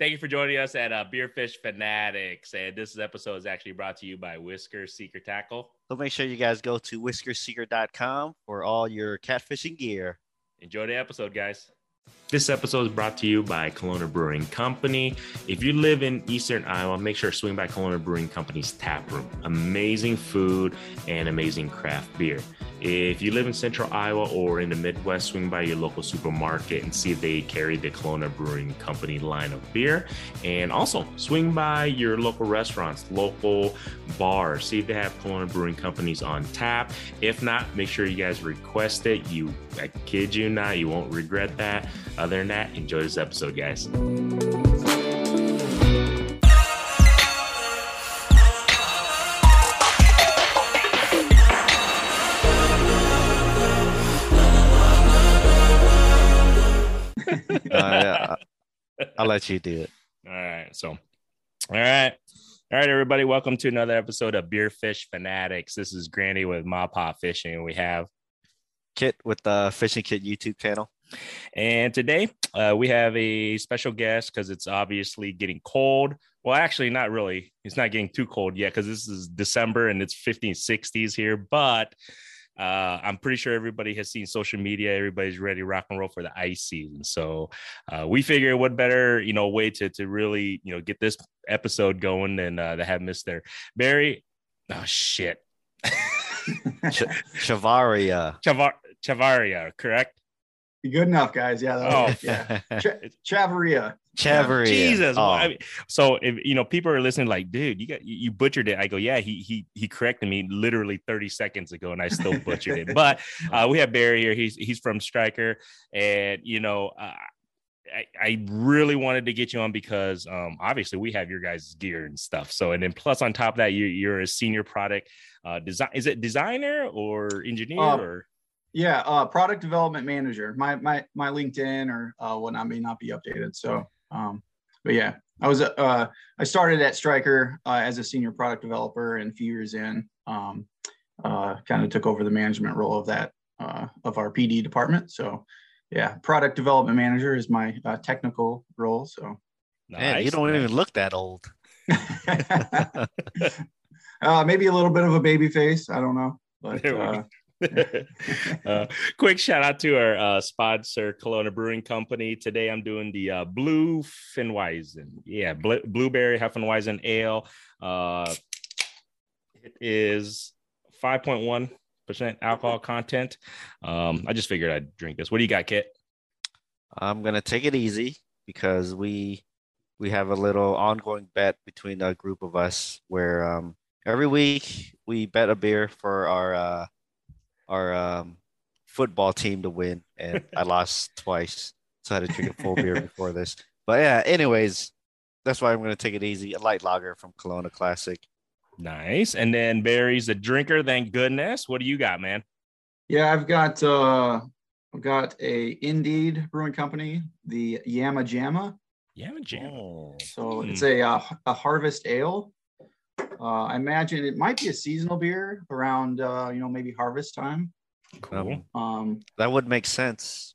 Thank you for joining us at Beer Fish Fanatics. And this episode is actually brought to you by Whisker Seeker Tackle. So make sure you guys go to whiskerseeker.com for all your catfishing gear. Enjoy the episode, guys. This episode is brought to you by Kalona Brewing Company. If you live in Eastern Iowa, make sure to swing by Kalona Brewing Company's tap room. Amazing food and amazing craft beer. If you live in Central Iowa or in the Midwest, swing by your local supermarket and see if they carry the Kalona Brewing Company line of beer. And also swing by your local restaurants, local bars, see if they have Kalona Brewing Companies on tap. If not, make sure you guys request it. I kid you not, you won't regret that. Other than that, enjoy this episode, guys. I'll let you do it. All right, everybody. Welcome to another episode of Beer Fish Fanatics. This is Granny with MaPop Fishing, and we have Kit with the Fishing Kit YouTube channel. And today we have a special guest because it's obviously getting cold. Well, actually, not really. It's not getting too cold yet because this is December and it's 1560s here. But I'm pretty sure everybody has seen social media. Everybody's ready to rock and roll for the ice season. So we figured what better, way to really, get this episode going than to have Mr. Barry. Oh, shit. Chavarria, correct? Good enough, guys. Yeah. Chavarria. Jesus. Oh. I mean, so if people are listening, like, dude, you butchered it. I go, yeah. He corrected me literally 30 seconds ago, and I still butchered it. But we have Barry here. He's from Stryker, and I really wanted to get you on because obviously we have your guys' gear and stuff. So, and then plus on top of that, you're a senior product design. Is it designer or engineer or? Yeah, product development manager. My LinkedIn or whatnot may not be updated. So, but yeah, I was I started at Stryker as a senior product developer, and a few years in, kind of took over the management role of that of our PD department. So, yeah, product development manager is my technical role. So, man, you don't even look that old. Maybe a little bit of a baby face. I don't know, but. Quick shout out to our sponsor, Kalona Brewing Company. Today I'm doing the Blue Hefeweizen. Yeah, Blueberry Hefeweizen Ale. It is 5.1% alcohol content. I just figured I'd drink this. What do you got, Kit? I'm going to take it easy because we have a little ongoing bet between a group of us where every week we bet a beer for our football team to win, and I lost twice, so I had to drink a full beer before this. But yeah, anyways, that's why I'm going to take it easy. A light lager from Kelowna Classic. Nice. And then Barry's a drinker, thank goodness. What do you got, man? Yeah, I've got a Indeed Brewing Company, the Yama Jamma. Yama Jamma. Oh. So it's a harvest ale. I imagine it might be a seasonal beer around, maybe harvest time. Cool. That would make sense.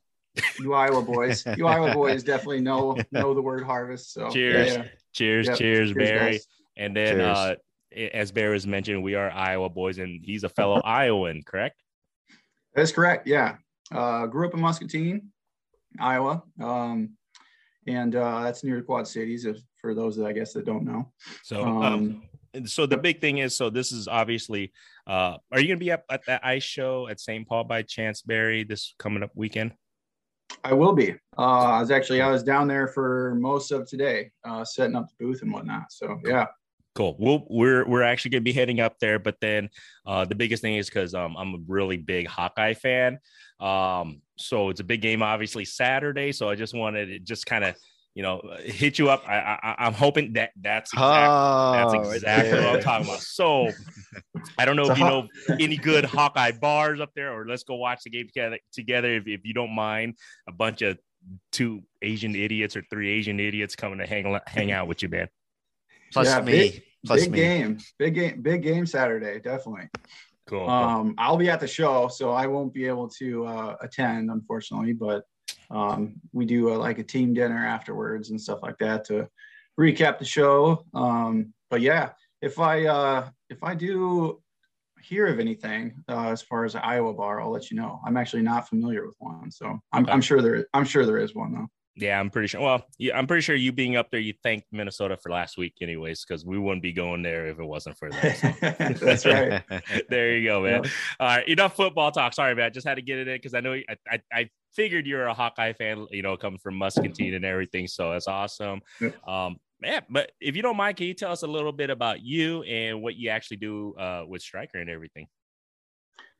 You Iowa boys. Definitely know the word harvest. So cheers. Yeah. Cheers, Barry. Guys. And then as Barry was mentioned, we are Iowa boys, and he's a fellow Iowan, correct? That's correct. Yeah. Grew up in Muscatine, Iowa. And that's near the Quad Cities, for those that I guess that don't know. So so the big thing is, so this is obviously, are you going to be up at that ice show at St. Paul by chance, Barry, this coming up weekend? I will be. I was down there for most of today, setting up the booth and whatnot. So, yeah. Cool. We're actually going to be heading up there. But then the biggest thing is because I'm a really big Hawkeye fan. So it's a big game, obviously, Saturday. So I just wanted to just kind of, hit you up. I'm hoping that's exactly what I'm talking about. So I don't know if you know any good Hawkeye bars up there, or let's go watch the game together if you don't mind a bunch of two Asian idiots or three Asian idiots coming to hang out with you, man. Plus yeah, me. Big game Saturday, definitely. Cool. I'll be at the show, so I won't be able to attend, unfortunately, but We do like a team dinner afterwards and stuff like that to recap the show. But yeah, if I do hear of anything as far as an Iowa bar, I'll let you know. I'm actually not familiar with one, so I'm sure there is one though. Yeah, I'm pretty sure. Well, yeah, I'm pretty sure you being up there, you thanked Minnesota for last week anyways, because we wouldn't be going there if it wasn't for that. So. That's right. There you go, man. Yeah. All right, enough football talk. Sorry, man. Just had to get it in because I know I figured you're a Hawkeye fan, you know, coming from Muscatine and everything. So that's awesome. Yeah. Yeah, but if you don't mind, can you tell us a little bit about you and what you actually do with Stryker and everything?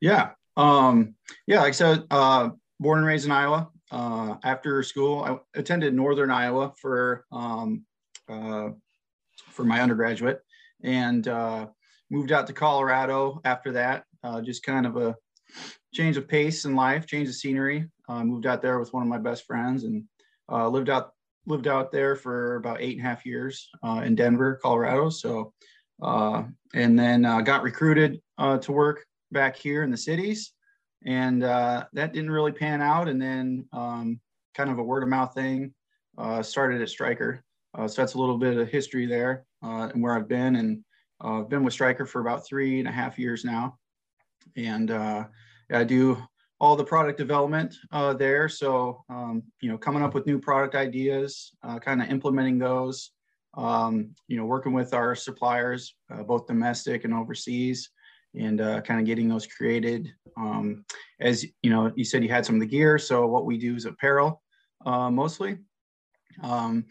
Yeah. Yeah, like I said, born and raised in Iowa. After school, I attended Northern Iowa for my undergraduate, and moved out to Colorado after that. Just kind of a change of pace in life, change of scenery. Moved out there with one of my best friends, and lived out there for about 8.5 years in Denver, Colorado. So, and then got recruited to work back here in the cities. And that didn't really pan out. And then kind of a word of mouth thing started at Stryker. So that's a little bit of history there and where I've been. And I've been with Stryker for about 3.5 years now. And I do all the product development there. So, you know, coming up with new product ideas, kind of implementing those, you know, working with our suppliers, both domestic and overseas, and kind of getting those created. As you know, you said you had some of the gear. So what we do is apparel mostly. And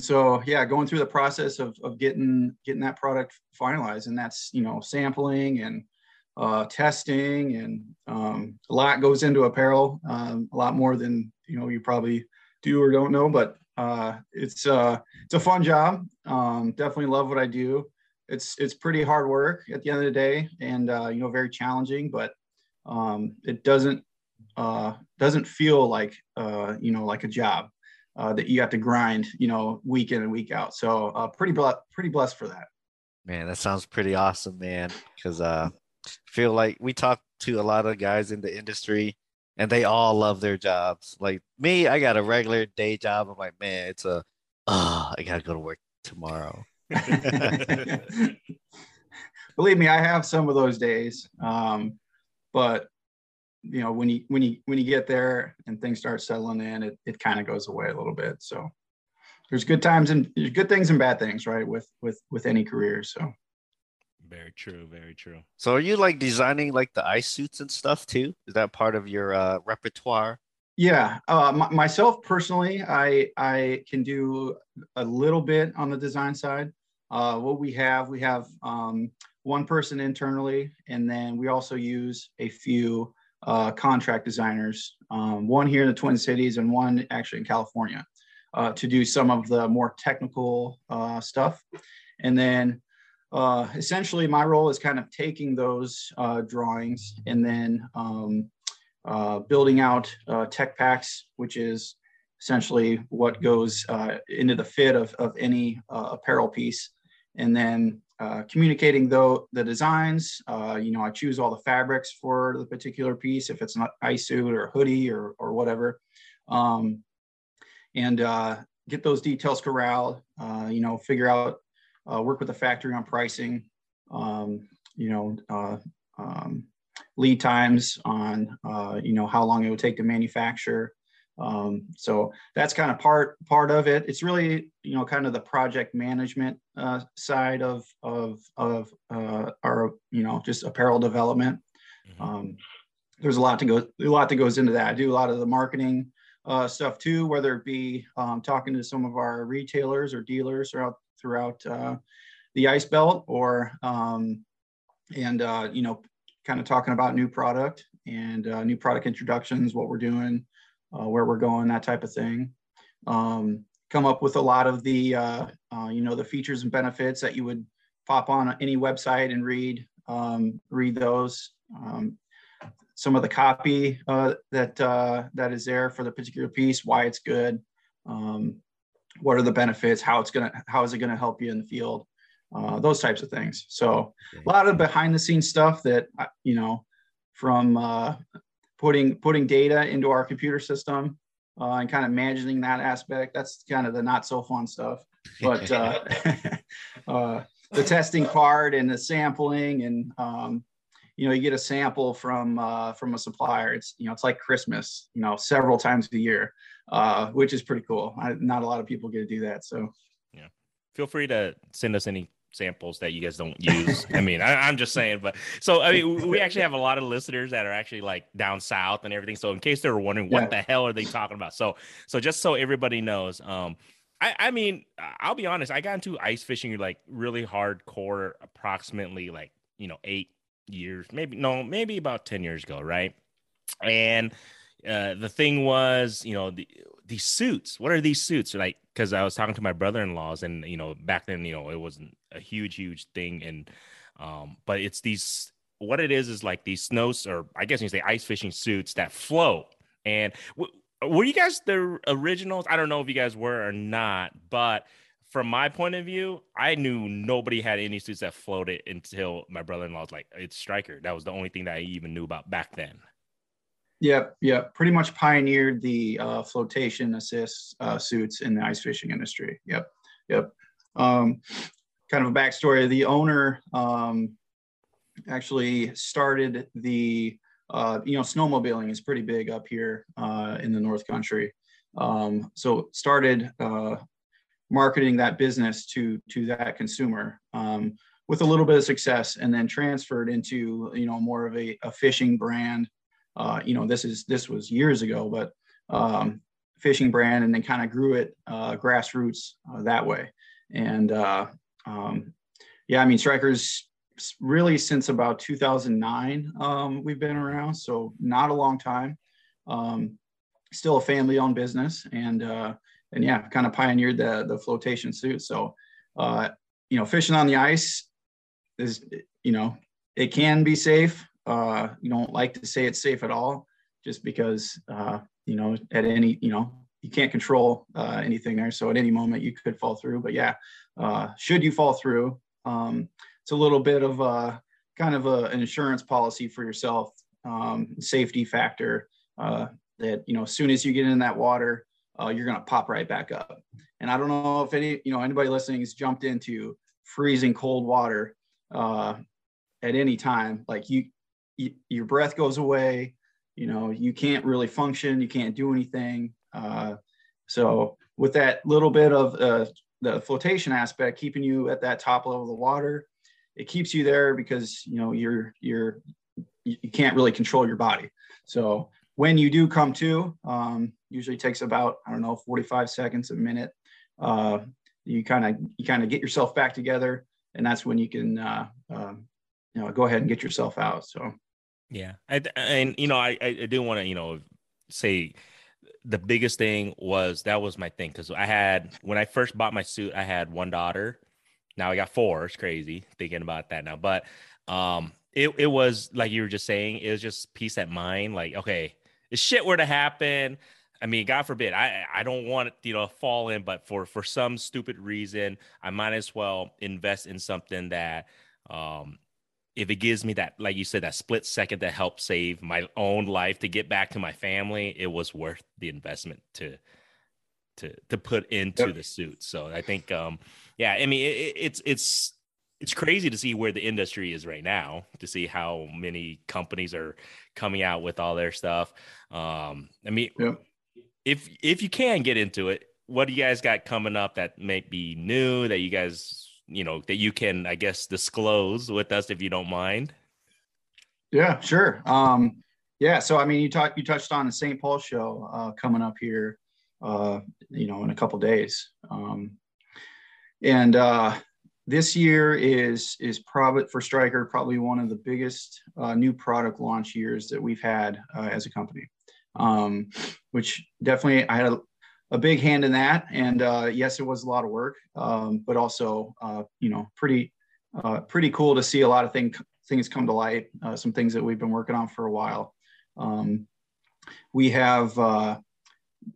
so, yeah, going through the process of getting that product finalized, and that's, you know, sampling and testing, and a lot goes into apparel, a lot more than, you know, you probably do or don't know, but it's a fun job. Definitely love what I do. It's pretty hard work at the end of the day, and you know, very challenging, but it doesn't feel like you know, like a job that you have to grind, you know, week in and week out. So pretty blessed for that. Man, that sounds pretty awesome, man, because I feel like we talk to a lot of guys in the industry and they all love their jobs. Like me, I got a regular day job. I'm like, man, I gotta go to work tomorrow. Believe me, I have some of those days, but you know, when you get there and things start settling in, it kind of goes away a little bit. So there's good times and there's good things and bad things, right, with any career. So very true. So are you like designing like the ice suits and stuff too? Is that part of your repertoire? Yeah, myself personally, I can do a little bit on the design side. What we have one person internally, and then we also use a few contract designers, one here in the Twin Cities and one actually in California, to do some of the more technical stuff. And then essentially my role is kind of taking those drawings and then building out tech packs, which is essentially what goes into the fit of any apparel piece, and then communicating the designs. You know, I choose all the fabrics for the particular piece, if it's an ice suit or a hoodie or whatever, and get those details corralled. You know, figure out, work with the factory on pricing. You know. Lead times on, you know, how long it would take to manufacture. So that's kind of part of it. It's really, you know, kind of the project management side of our, you know, just apparel development. There's a lot that goes into that. I do a lot of the marketing stuff too, whether it be talking to some of our retailers or dealers throughout the Ice Belt, or and you know, kind of talking about new product and new product introductions, what we're doing, where we're going, that type of thing. Come up with a lot of the, you know, the features and benefits that you would pop on any website and read those. Some of the copy that is there for the particular piece, why it's good, what are the benefits, how is it gonna help you in the field. Those types of things. So a lot of behind the scenes stuff that, you know, from putting data into our computer system and kind of managing that aspect. That's kind of the not so fun stuff, but the testing part and the sampling, and you know, you get a sample from a supplier. It's, you know, it's like Christmas, you know, several times a year, which is pretty cool. Not a lot of people get to do that. So yeah, feel free to send us any samples that you guys don't use. I mean, I'm just saying, but so, I mean, we actually have a lot of listeners that are actually like down south and everything. So in case they were wondering what the hell are they talking about? So just so everybody knows, I mean, I'll be honest, I got into ice fishing, like really hardcore, approximately like, you know, 8 years, maybe about 10 years ago. Right. And, the thing was, you know, these suits, what are these suits? Like, cause I was talking to my brother-in-laws, and, you know, back then, you know, it wasn't a huge thing. And, but it's these, what it is like these snows, or I guess you say ice fishing suits that float. And were you guys the originals? I don't know if you guys were or not, but from my point of view, I knew nobody had any suits that floated until my brother-in-law was like, it's Stryker. That was the only thing that I even knew about back then. Yep. Pretty much pioneered the flotation assist suits in the ice fishing industry. Yep. Kind of a backstory. The owner actually started the, you know, snowmobiling is pretty big up here in the North Country. So started marketing that business to that consumer with a little bit of success, and then transferred into, you know, more of a fishing brand. You know, this was years ago, but fishing brand, and then kind of grew it grassroots that way. And yeah, I mean, Stryker's really since about 2009 we've been around, so not a long time. Still a family-owned business, and yeah, kind of pioneered the flotation suit. So you know, fishing on the ice is, you know, it can be safe. You don't like to say it's safe at all, just because, you know, at any, you know, you can't control anything there. So at any moment you could fall through, but yeah, should you fall through, it's a little bit of a kind of an insurance policy for yourself, safety factor, that, you know, as soon as you get in that water, you're going to pop right back up. And I don't know if anybody listening has jumped into freezing cold water, at any time. Like your breath goes away, you know, you can't really function, you can't do anything. So with that little bit of the flotation aspect, keeping you at that top level of the water, it keeps you there because, you know, you can't really control your body. So when you do come to, usually takes about, I don't know, 45 seconds, a minute, you kind of get yourself back together, and that's when you can, you know, go ahead and get yourself out. So. Yeah. And, you know, I do want to, you know, say the biggest thing was my thing. Cause when I first bought my suit, I had one daughter. Now I got four. It's crazy thinking about that now, but, it was like you were just saying, it was just peace at mind. Like, okay, if shit were to happen, I mean, God forbid, I don't want it, you know, fall in, but for some stupid reason, I might as well invest in something that, if it gives me that, like you said, that split second that helped save my own life to get back to my family, it was worth the investment to put into the suit. So I think, yeah, I mean, it's crazy to see where the industry is right now, to see how many companies are coming out with all their stuff. I mean, if you can get into it, what do you guys got coming up that may be new that you guys, you know, that you can, I guess, disclose with us, if you don't mind? Yeah, sure. Yeah. So, I mean, you touched on the St. Paul show, coming up here, you know, in a couple days. And, this year is probably for Stryker, probably one of the biggest, new product launch years that we've had, as a company, which definitely I had a big hand in that. And yes, it was a lot of work, but also, you know, pretty cool to see a lot of things come to light, some things that we've been working on for a while. We have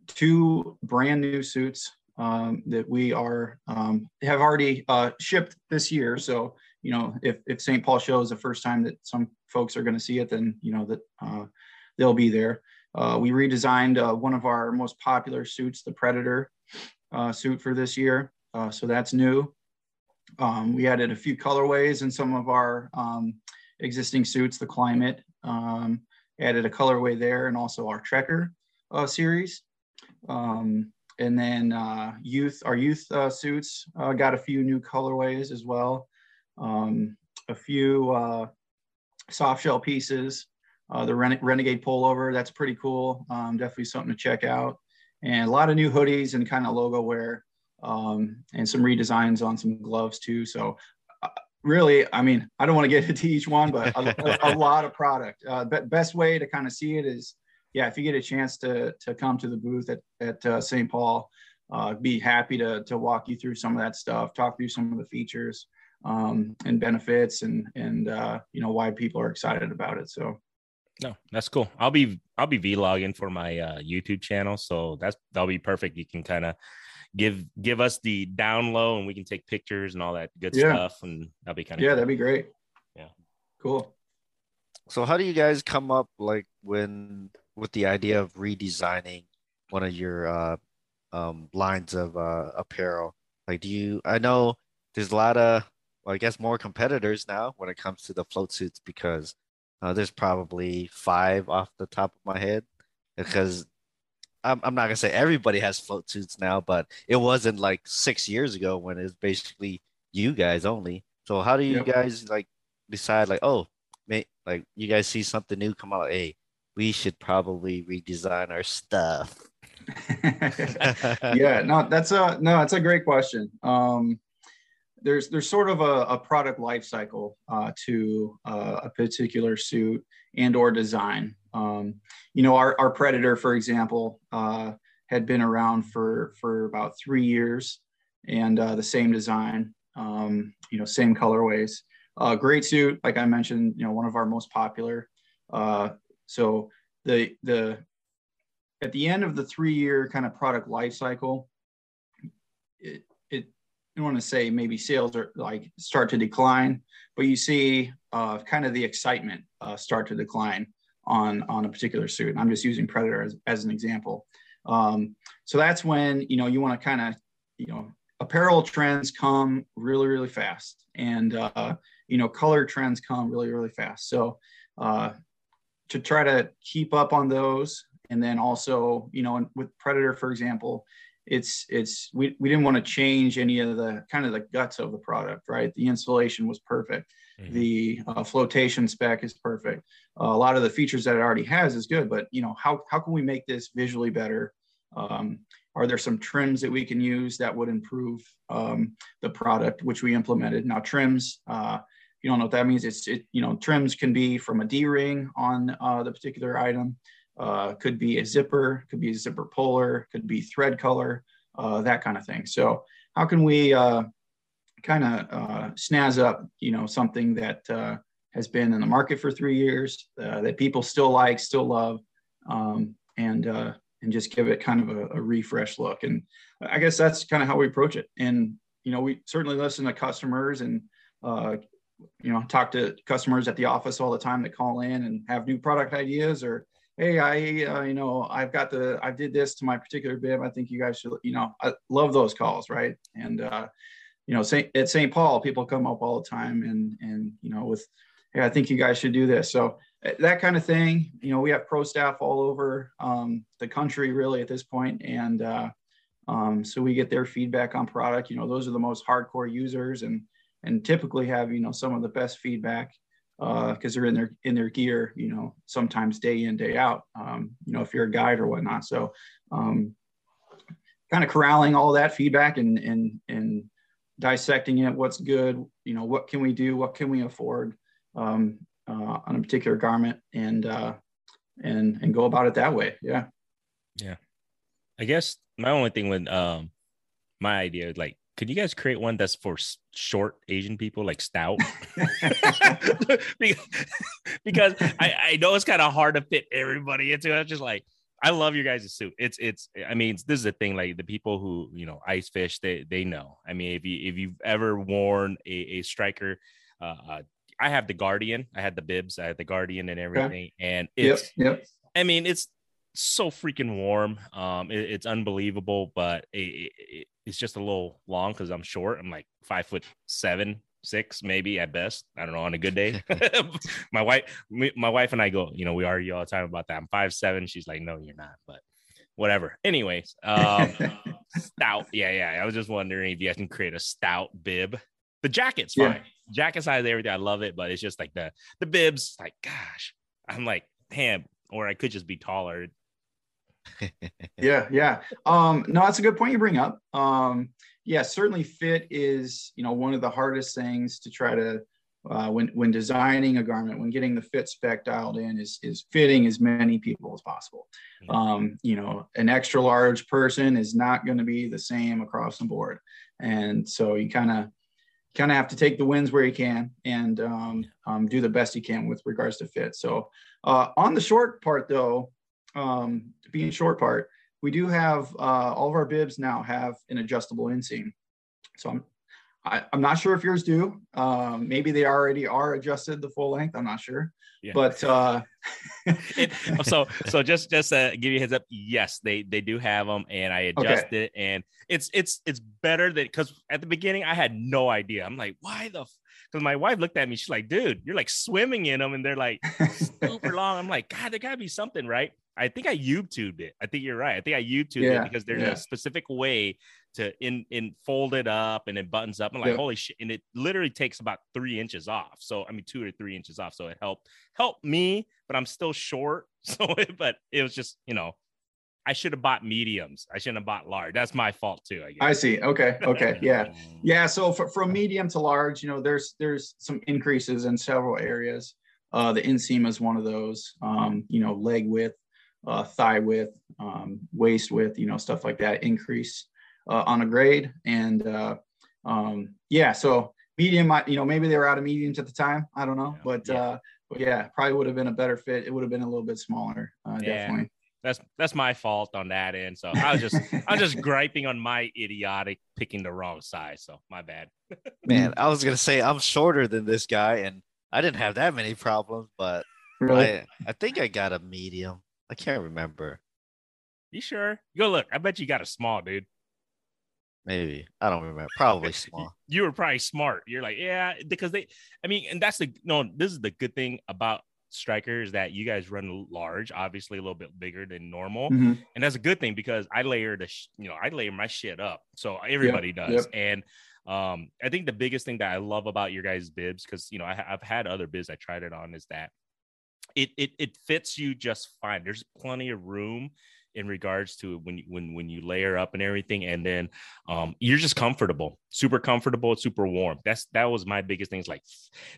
two brand new suits that we are have already shipped this year. So, you know, if St. Paul show is the first time that some folks are going to see it, then, you know, that they'll be there. We redesigned one of our most popular suits, the Predator suit for this year. So that's new. We added a few colorways in some of our existing suits, the Climate, added a colorway there, and also our Trekker series. And then our youth suits got a few new colorways as well. A few soft shell pieces, the Renegade pullover, that's pretty cool. Definitely something to check out. And a lot of new hoodies and kind of logo wear, and some redesigns on some gloves too. So really, I mean, I don't want to get into each one, but a lot of product. Best way to kind of see it is, yeah, if you get a chance to come to the booth at St. Paul, be happy to walk you through some of that stuff, talk through some of the features and benefits, and you know, why people are excited about it. So no, that's cool. I'll be vlogging for my YouTube channel, so that'll be perfect. You can kind of give us the down low, and we can take pictures and all that good stuff, and that'll be kind of cool. That'd be great. Yeah, cool. So how do you guys come up with the idea of redesigning one of your lines of apparel? Like, I know there's a lot of, well, I guess more competitors now when it comes to the float suits, because there's probably 5 off the top of my head, because I'm not gonna say everybody has float suits now, but it wasn't like 6 years ago when it's basically you guys only. So how do you guys like decide, like, oh, like you guys see something new come out, hey, we should probably redesign our stuff? That's a great question. There's sort of a product life cycle to a particular suit and or design. You know, our Predator, for example, had been around for about 3 years, and the same design, you know, same colorways. Great suit, like I mentioned, you know, one of our most popular. So the at the end of the 3-year kind of product life cycle, I want to say maybe sales are like start to decline, but you see kind of the excitement start to decline on a particular suit. And I'm just using Predator as an example. So that's when, you know, you want to kind of, you know, apparel trends come really, really fast, and you know, color trends come really, really fast. So to try to keep up on those, and then also, you know, with Predator, for example, we didn't want to change any of the kind of the guts of the product, right? The installation was perfect. Mm-hmm. The flotation spec is perfect. A lot of the features that it already has is good, but you know, how can we make this visually better? Are there some trims that we can use that would improve the product, which we implemented? Now, trims, you don't know what that means. You know, trims can be from a D-ring on the particular item, could be a zipper, could be a zipper puller, could be thread color, that kind of thing. So how can we kind of snazz up, you know, something that has been in the market for 3 years, that people still love, and just give it kind of a refresh look. And I guess that's kind of how we approach it. And, you know, we certainly listen to customers, and, you know, talk to customers at the office all the time that call in and have new product ideas, or, hey, you know, I did this to my particular bib. I think you guys should, you know, I love those calls. Right. And, you know, at St. Paul, people come up all the time and, you know, with, hey, I think you guys should do this. So that kind of thing. You know, we have pro staff all over the country really at this point. And so we get their feedback on product. You know, those are the most hardcore users and typically have, you know, some of the best feedback because they're in their gear, you know, sometimes day in, day out, you know, if you're a guide or whatnot. So kind of corralling all that feedback and dissecting it, what's good, you know, what can we do, what can we afford on a particular garment, and go about it that way. Yeah. I guess my only thing with my idea, like, could you guys create one that's for short Asian people, like stout? because I know it's kind of hard to fit everybody into. I was just like, I love your guys' suit. This is the thing, like the people who, you know, ice fish, they know. I mean, if you've ever worn a Stryker, I have the Guardian. I had the bibs. I had the Guardian and everything. And it's, I mean, it's so freaking warm. It's unbelievable, but it's just a little long because I'm short. I'm like 5'7", 6" maybe at best. I don't know, on a good day. my wife and I go, we argue all the time about that. I'm 5'7". She's like, no, you're not, but whatever. Anyways, stout. Yeah. I was just wondering if you guys can create a stout bib. The jacket's fine. Yeah. Jacket size, everything. I love it, but it's just like the bibs, like, gosh, I'm like, damn, or I could just be taller. Yeah. No, that's a good point you bring up. Yeah, certainly fit is, one of the hardest things to try to, when designing a garment, when getting the fit spec dialed in is fitting as many people as possible. An extra large person is not going to be the same across the board. And so you kind of have to take the wins where you can and do the best you can with regards to fit. So on the short part though, being short part, we do have all of our bibs now have an adjustable inseam. So I'm not sure if yours do. Maybe they already are adjusted the full length. I'm not sure, yeah. But so just give you a heads up. Yes, they do have them, and I adjusted it, and it's better that because at the beginning I had no idea. I'm like, why the? Because my wife looked at me, she's like, dude, you're like swimming in them, and they're like super long. I'm like, God, there gotta be something, right? I think I YouTubed it. I think you're right. I think I YouTubed it because there's a specific way to fold it up and it buttons up. I'm like, holy shit. And it literally takes about 3 inches off. So, 2 or 3 inches off. So it helped me, but I'm still short. So, but it was just, I should have bought mediums. I shouldn't have bought large. That's my fault too, I guess. I see. Okay. Yeah. Yeah. So from medium to large, there's some increases in several areas. The inseam is one of those, leg width, thigh width, waist width, stuff like that increase on a grade. And so medium, maybe they were out of mediums at the time. I don't know, but probably would have been a better fit. It would have been a little bit smaller. Definitely. That's my fault on that end. So I was just griping on my idiotic picking the wrong size. So my bad. Man, I was going to say I'm shorter than this guy and I didn't have that many problems, but really? I think I got a medium. I can't remember. You sure? Go look. I bet you got a small, dude. Maybe. I don't remember. Probably small. You were probably smart. You're like, yeah, because and that's this is the good thing about Stryker is that you guys run large, obviously a little bit bigger than normal. Mm-hmm. And that's a good thing because I layer my shit up. So everybody does. Yep. And I think the biggest thing that I love about your guys' bibs, because, I've had other bibs I tried it on, is that it fits you just fine. There's plenty of room in regards to when you layer up and everything, and then you're just super comfortable, super warm. That was my biggest thing. It's like,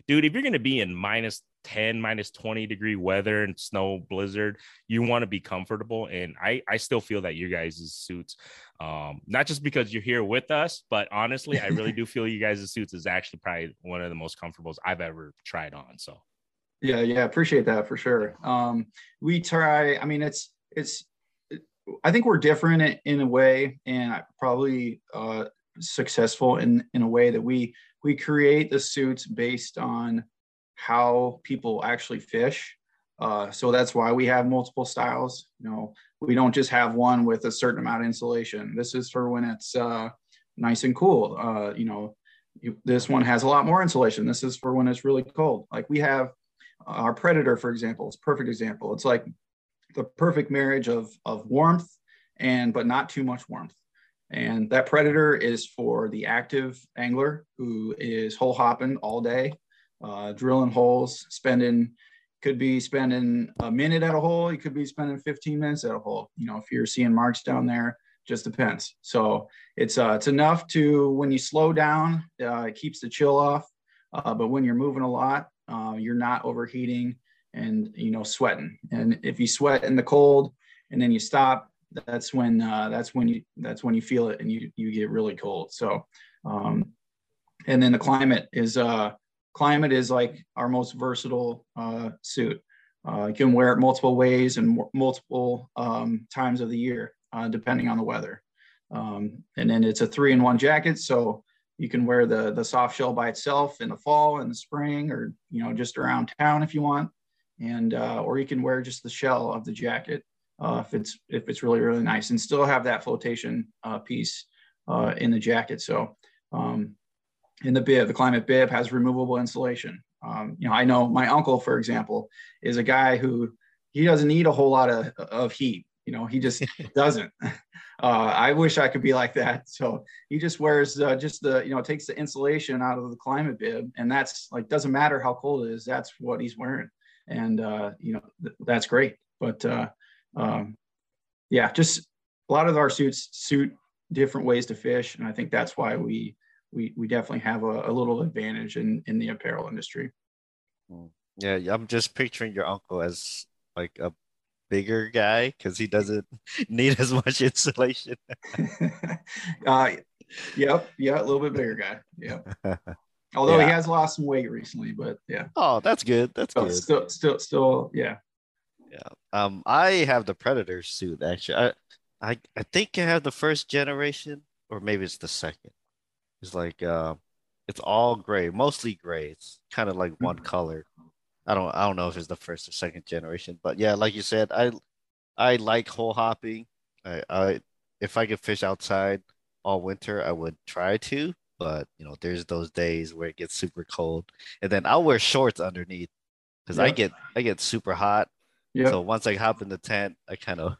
dude, if you're going to be in minus 10, minus 20 degree weather and snow blizzard, you want to be comfortable. And I still feel that you guys' suits, not just because you're here with us, but honestly, I really do feel you guys' suits is actually probably one of the most comfortable I've ever tried on. So yeah, appreciate that for sure. We try. I think we're different in a way, and probably successful in a way that we create the suits based on how people actually fish. So that's why we have multiple styles. We don't just have one with a certain amount of insulation. This is for when it's nice and cool. This one has a lot more insulation. This is for when it's really cold. Like we have. Our Predator, for example, is a perfect example. It's like the perfect marriage of warmth but not too much warmth. And that Predator is for the active angler who is hole hopping all day, drilling holes, could be spending a minute at a hole. You could be spending 15 minutes at a hole. If you're seeing marks down there, just depends. So it's enough to, when you slow down, it keeps the chill off. But when you're moving a lot, you're not overheating and sweating. And if you sweat in the cold and then you stop, that's when you feel it and you get really cold. So and then the Climate is like our most versatile suit. You can wear it multiple ways and multiple times of the year, depending on the weather. And then it's a 3-in-1 jacket, so you can wear the soft shell by itself in the fall and the spring, or, just around town if you want. And, or you can wear just the shell of the jacket if it's really, really nice, and still have that flotation piece in the jacket. So in the bib, the Climate bib has removable insulation. You know, I know my uncle, for example, is a guy who, he doesn't need a whole lot of heat. You know, he just doesn't. I wish I could be like that. So he just wears just the, you know, takes the insulation out of the Climate bib, and that's like, doesn't matter how cold it is, that's what he's wearing. And, you know, that's great. But yeah, just a lot of our suits suit different ways to fish. And I think that's why we definitely have a little advantage in the apparel industry. Yeah, I'm just picturing your uncle as like a bigger guy because he doesn't need as much insulation. Yep, yeah, a little bit bigger guy. Yeah, although yeah, he has lost some weight recently, but yeah. Oh, that's good. That's so good. Still, yeah. Yeah. I have the Predator suit actually. I think I have the first generation, or maybe it's the second. It's like it's all gray, mostly gray. It's kind of like one color. I don't know if it's the first or second generation, but yeah, like you said, I like hole hopping. I if I could fish outside all winter, I would try to, but you know, there's those days where it gets super cold, and then I'll wear shorts underneath because yep, I get super hot. Yep. So once I hop in the tent, I kind of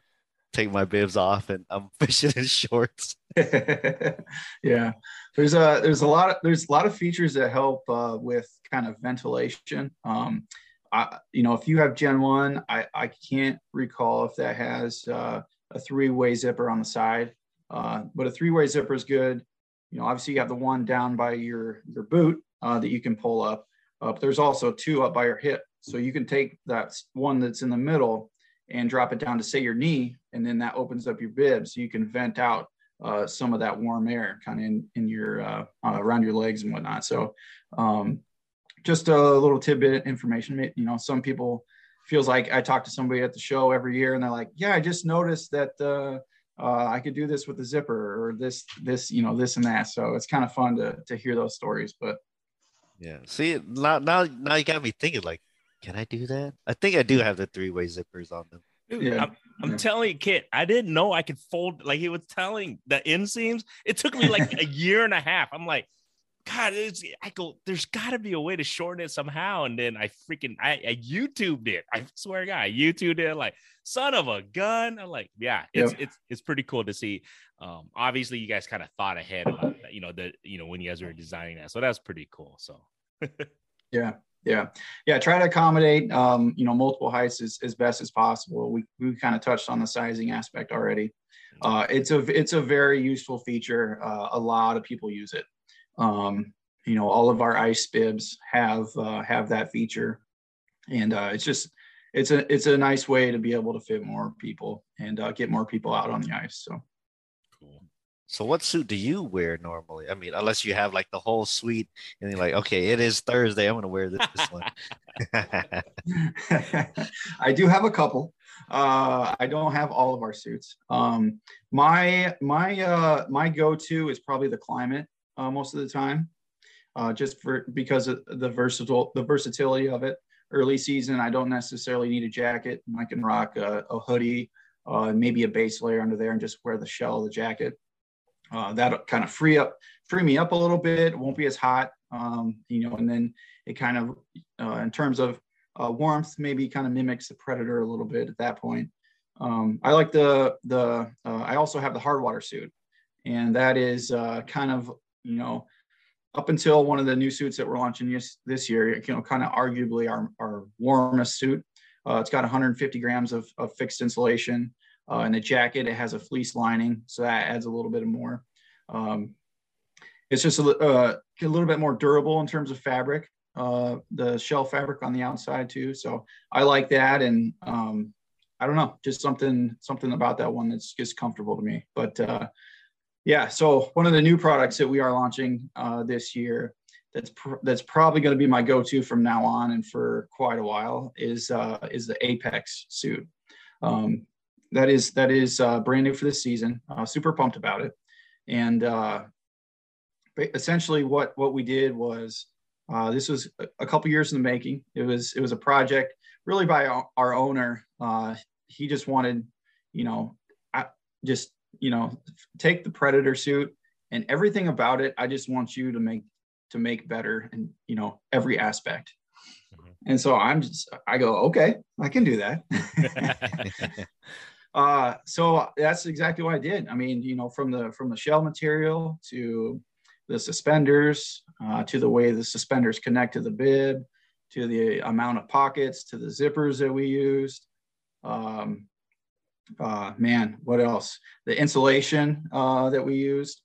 take my bibs off and I'm fishing in shorts. Yeah, there's a lot of features that help with kind of ventilation. You know, if you have Gen 1, I can't recall if that has a three-way zipper on the side, but a three-way zipper is good. You know, obviously you have the one down by your boot that you can pull up, but there's also two up by your hip, so you can take that one that's in the middle and drop it down to, say, your knee, and then that opens up your bib so you can vent out some of that warm air kind of in your around your legs and whatnot. So just a little tidbit of information. You know, some people, feels like I talk to somebody at the show every year and they're like, yeah, I just noticed that I could do this with the zipper, or this, you know, this and that. So it's kind of fun to hear those stories. But yeah, see, now you got me thinking, like, can I do that? I think I do have the three-way zippers on them. Dude, yeah. I'm telling you, Kit, I didn't know I could fold. Like he was telling the inseams. It took me like a year and a half. I'm like, God, I go, there's got to be a way to shorten it somehow. And then I YouTubed it. I swear to God, I YouTubed it. Like, son of a gun. I'm like, yeah, it's pretty cool to see. Obviously, you guys kind of thought ahead about that, you know, when you guys were designing that. So that's pretty cool. So yeah. Yeah. Try to accommodate, you know, multiple heights as best as possible. We kind of touched on the sizing aspect already. It's a very useful feature. A lot of people use it. You know, all of our ice bibs have that feature, and it's a nice way to be able to fit more people and get more people out on the ice. So cool. So what suit do you wear normally? I mean, unless you have like the whole suite and you're like, okay, it is Thursday, I'm going to wear this one. I do have a couple. I don't have all of our suits. My go-to is probably the Climate most of the time, because of the versatility of it. Early season, I don't necessarily need a jacket. I can rock a hoodie, maybe a base layer under there, and just wear the shell of the jacket. That'll kind of free me up a little bit. It won't be as hot, you know, and then it kind of, in terms of warmth, maybe kind of mimics the Predator a little bit at that point. I like I also have the hard water suit, and that is kind of, you know, up until one of the new suits that we're launching this year, you know, kind of arguably our warmest suit. It's got 150 grams of fixed insulation. In the jacket, it has a fleece lining, so that adds a little bit more. It's just a little bit more durable in terms of fabric, the shell fabric on the outside too. So I like that, and I don't know, just something about that one that's just comfortable to me. But yeah, so one of the new products that we are launching this year that's probably going to be my go-to from now on and for quite a while is the Apex suit. That is brand new for this season. Super pumped about it. And essentially what we did was, this was a couple years in the making. It was a project really by our owner. He just wanted, you know, I just, you know, take the Predator suit and everything about it. I just want you to make better and, you know, every aspect. And so I'm just, I go, okay, I can do that. So that's exactly what I did. I mean, you know, from the shell material to the suspenders, to the way the suspenders connect to the bib, to the amount of pockets, to the zippers that we used. Man, what else? The insulation that we used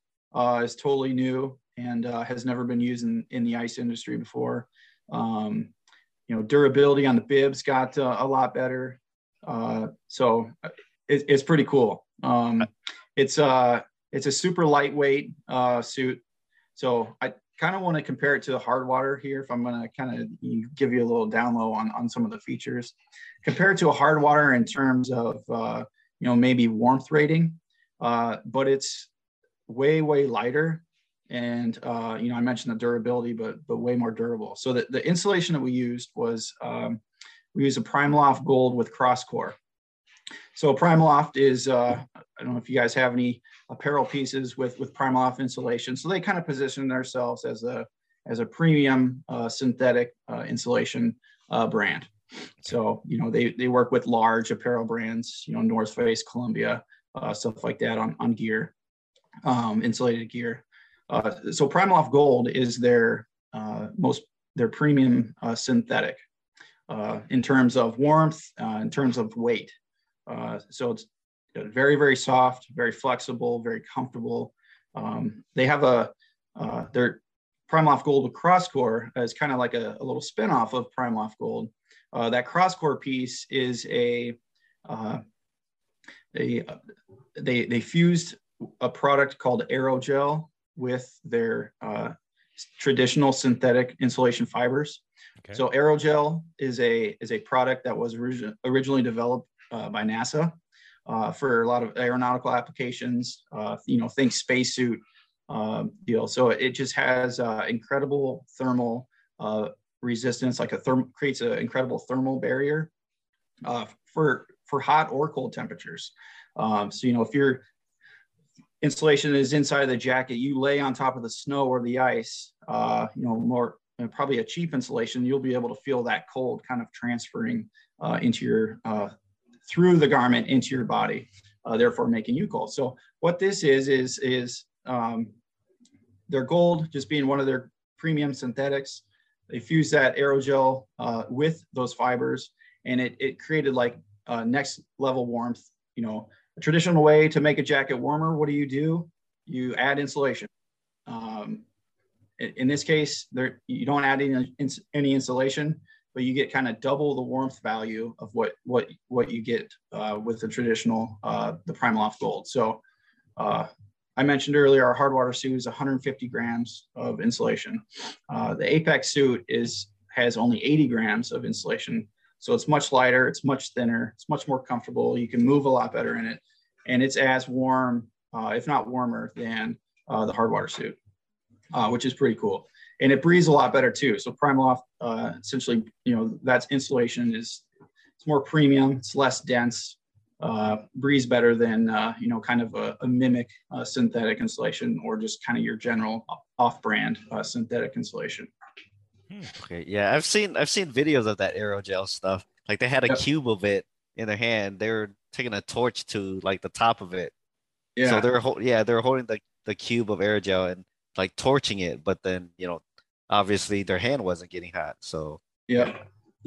is totally new and has never been used in the ice industry before. You know, durability on the bibs got a lot better. So it's pretty cool. It's a super lightweight suit. So I kind of want to compare it to the hard water here. If I'm going to kind of give you a little down low on some of the features, compare it to a hard water in terms of, you know, maybe warmth rating, but it's way, way lighter. And, you know, I mentioned the durability, but way more durable. So the insulation that we used was, we use a PrimaLoft Gold with cross core. So PrimaLoft is, I don't know if you guys have any apparel pieces with PrimaLoft insulation. So they kind of position themselves as a premium synthetic insulation brand. So, you know, they work with large apparel brands, you know, North Face, Columbia, stuff like that on gear, insulated gear. So PrimaLoft Gold is their premium synthetic in terms of warmth, in terms of weight. So it's very, very soft, very flexible, very comfortable. They have their PrimaLoft Gold cross core is kind of like a little spinoff of PrimaLoft Gold. That cross core piece is they fused a product called Aerogel with their traditional synthetic insulation fibers. Okay. So Aerogel is a product that was originally developed by NASA for a lot of aeronautical applications. You know, think spacesuit deal. So it just has incredible thermal resistance, like creates an incredible thermal barrier for hot or cold temperatures. So you know, if your insulation is inside of the jacket, you lay on top of the snow or the ice, you know, more probably a cheap insulation, you'll be able to feel that cold kind of transferring into your through the garment into your body, therefore making you cold. So what this is their Gold just being one of their premium synthetics. They fuse that Aerogel with those fibers, and it created like next level warmth. You know, a traditional way to make a jacket warmer, what do? You add insulation. In this case, you don't add any insulation, but you get kind of double the warmth value of what you get with the traditional, the PrimaLoft Gold. So I mentioned earlier, our hard water suit is 150 grams of insulation. The Apex suit has only 80 grams of insulation. So it's much lighter, it's much thinner, it's much more comfortable. You can move a lot better in it. And it's as warm, if not warmer than the hard water suit. Which is pretty cool. And it breathes a lot better too. So PrimaLoft, essentially, you know, that's insulation it's more premium, it's less dense, breathes better than, you know, kind of a mimic synthetic insulation or just kind of your general off-brand synthetic insulation. Okay. Yeah. I've seen videos of that Aerogel stuff. Like they had a cube of it in their hand. They were taking a torch to like the top of it. Yeah. So they're holding the cube of Aerogel and like torching it, but then, you know, obviously their hand wasn't getting hot. So yeah,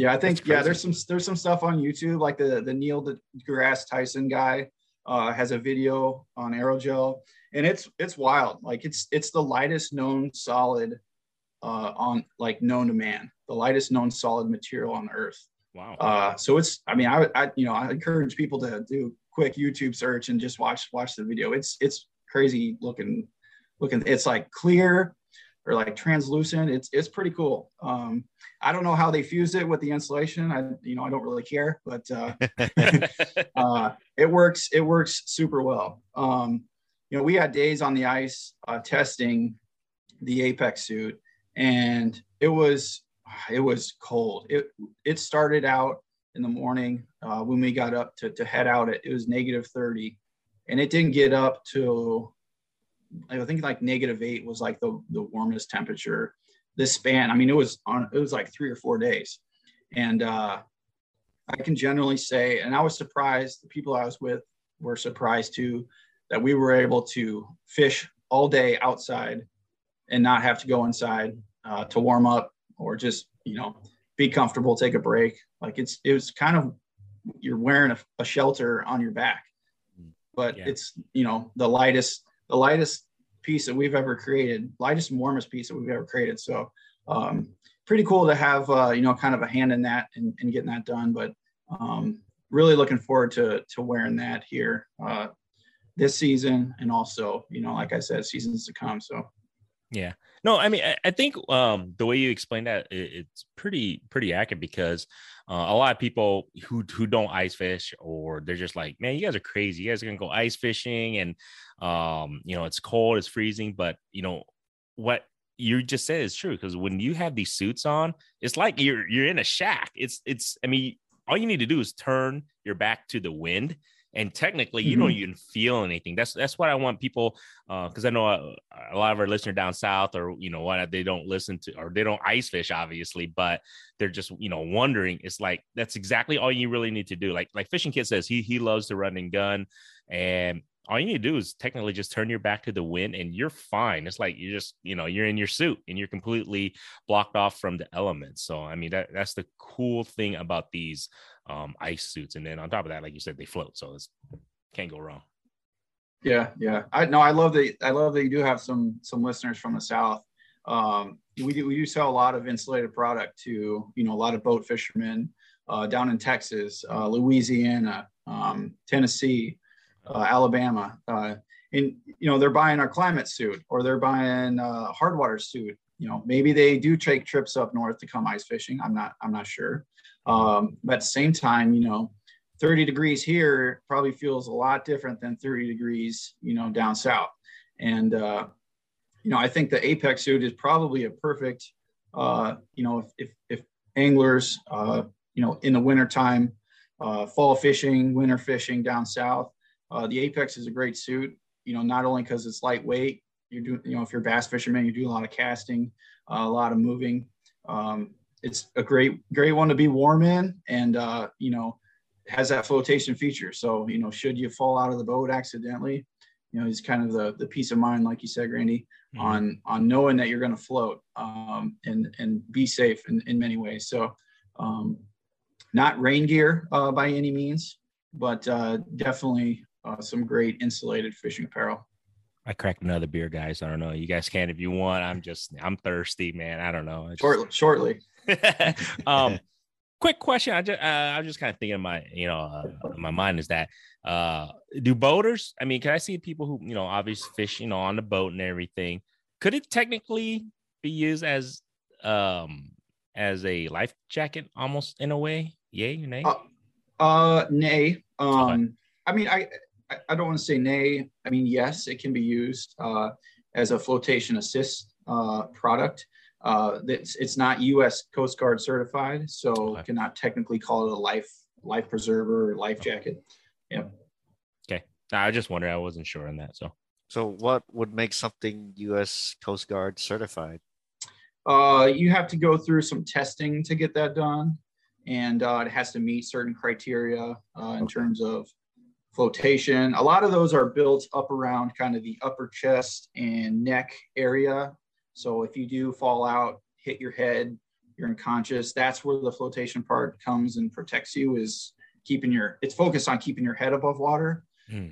I think there's some stuff on YouTube, like the Neil deGrasse Tyson guy has a video on Aerogel, and it's wild. Like it's the lightest known solid known to man, the lightest known solid material on Earth. Wow. So it's, I mean, I encourage people to do quick YouTube search and just watch the video. It's crazy looking, it's like clear or like translucent. It's pretty cool. I don't know how they fused it with the insulation. I don't really care, but it works super well. You know, we had days on the ice testing the Apex suit, and it was cold. It started out in the morning. When we got up to head out, it was negative 30, and it didn't get up to, I think like negative 8 was like the warmest temperature this span. I mean, it was like 3 or 4 days. And I can generally say, and I was surprised, the people I was with were surprised too, that we were able to fish all day outside and not have to go inside to warm up or just, you know, be comfortable, take a break. Like it was kind of, you're wearing a shelter on your back, but yeah, it's, you know, the lightest piece that we've ever created, lightest and warmest piece that we've ever created. So pretty cool to have, you know, kind of a hand in that and getting that done, but really looking forward to wearing that here this season. And also, you know, like I said, seasons to come. So. Yeah, no, I mean, I think the way you explained that, it's pretty accurate, because a lot of people who don't ice fish, or they're just like, man, you guys are crazy. You guys are going to go ice fishing and, you know, it's cold, it's freezing. But, you know, what you just said is true, because when you have these suits on, it's like you're in a shack. It's I mean, all you need to do is turn your back to the wind, and technically, you don't even feel anything. That's what I want people, because I know a lot of our listeners down south, or you know what, they don't listen to, or they don't ice fish, obviously, but they're just, you know, wondering. It's like, that's exactly all you really need to do. Like Fishing Kit says, he loves to run and gun, and all you need to do is technically just turn your back to the wind, and you're fine. It's like you're just, you know, you're in your suit and you're completely blocked off from the elements. So I mean, that's the cool thing about these ice suits. And then on top of that, like you said, they float, so it's, can't go wrong. Yeah. I love that you do have some listeners from the South. We do sell a lot of insulated product to, you know, a lot of boat fishermen down in Texas, Louisiana, Tennessee, Alabama, and you know, they're buying our Climate suit, or they're buying a hard water suit. You know, maybe they do take trips up north to come ice fishing. I'm not sure. But at the same time, you know, 30 degrees here probably feels a lot different than 30 degrees, you know, down south. And you know, I think the Apex suit is probably a perfect, you know, if anglers, you know, in the wintertime, fall fishing, winter fishing down south. The Apex is a great suit, you know, not only because it's lightweight, you know, if you're a bass fisherman, you do a lot of casting, a lot of moving. It's a great one to be warm in, and, you know, has that flotation feature. So, you know, should you fall out of the boat accidentally, you know, it's kind of the peace of mind, like you said, Randy, on knowing that you're going to float, and be safe in many ways. So not rain gear by any means, but definitely some great insulated fishing apparel. I cracked another beer, guys. I don't know. You guys can if you want. I'm thirsty, man. I don't know. Shortly. Quick question. I'm just kind of thinking in my, you know, my mind is that, do boaters, I mean, can I see people who, you know, obviously fish, you know, on the boat and everything, could it technically be used as a life jacket almost in a way? Yay, nay? Nay. Okay. I mean, I don't want to say nay. I mean, yes, it can be used as a flotation assist product. It's not U.S. Coast Guard certified, so okay, cannot technically call it a life preserver or life jacket. Yep. Okay. No, I just wondered. I wasn't sure on that. So what would make something U.S. Coast Guard certified? You have to go through some testing to get that done, and it has to meet certain criteria in terms of flotation. A lot of those are built up around kind of the upper chest and neck area. So if you do fall out, hit your head, you're unconscious, that's where the flotation part comes and protects you, is it's focused on keeping your head above water,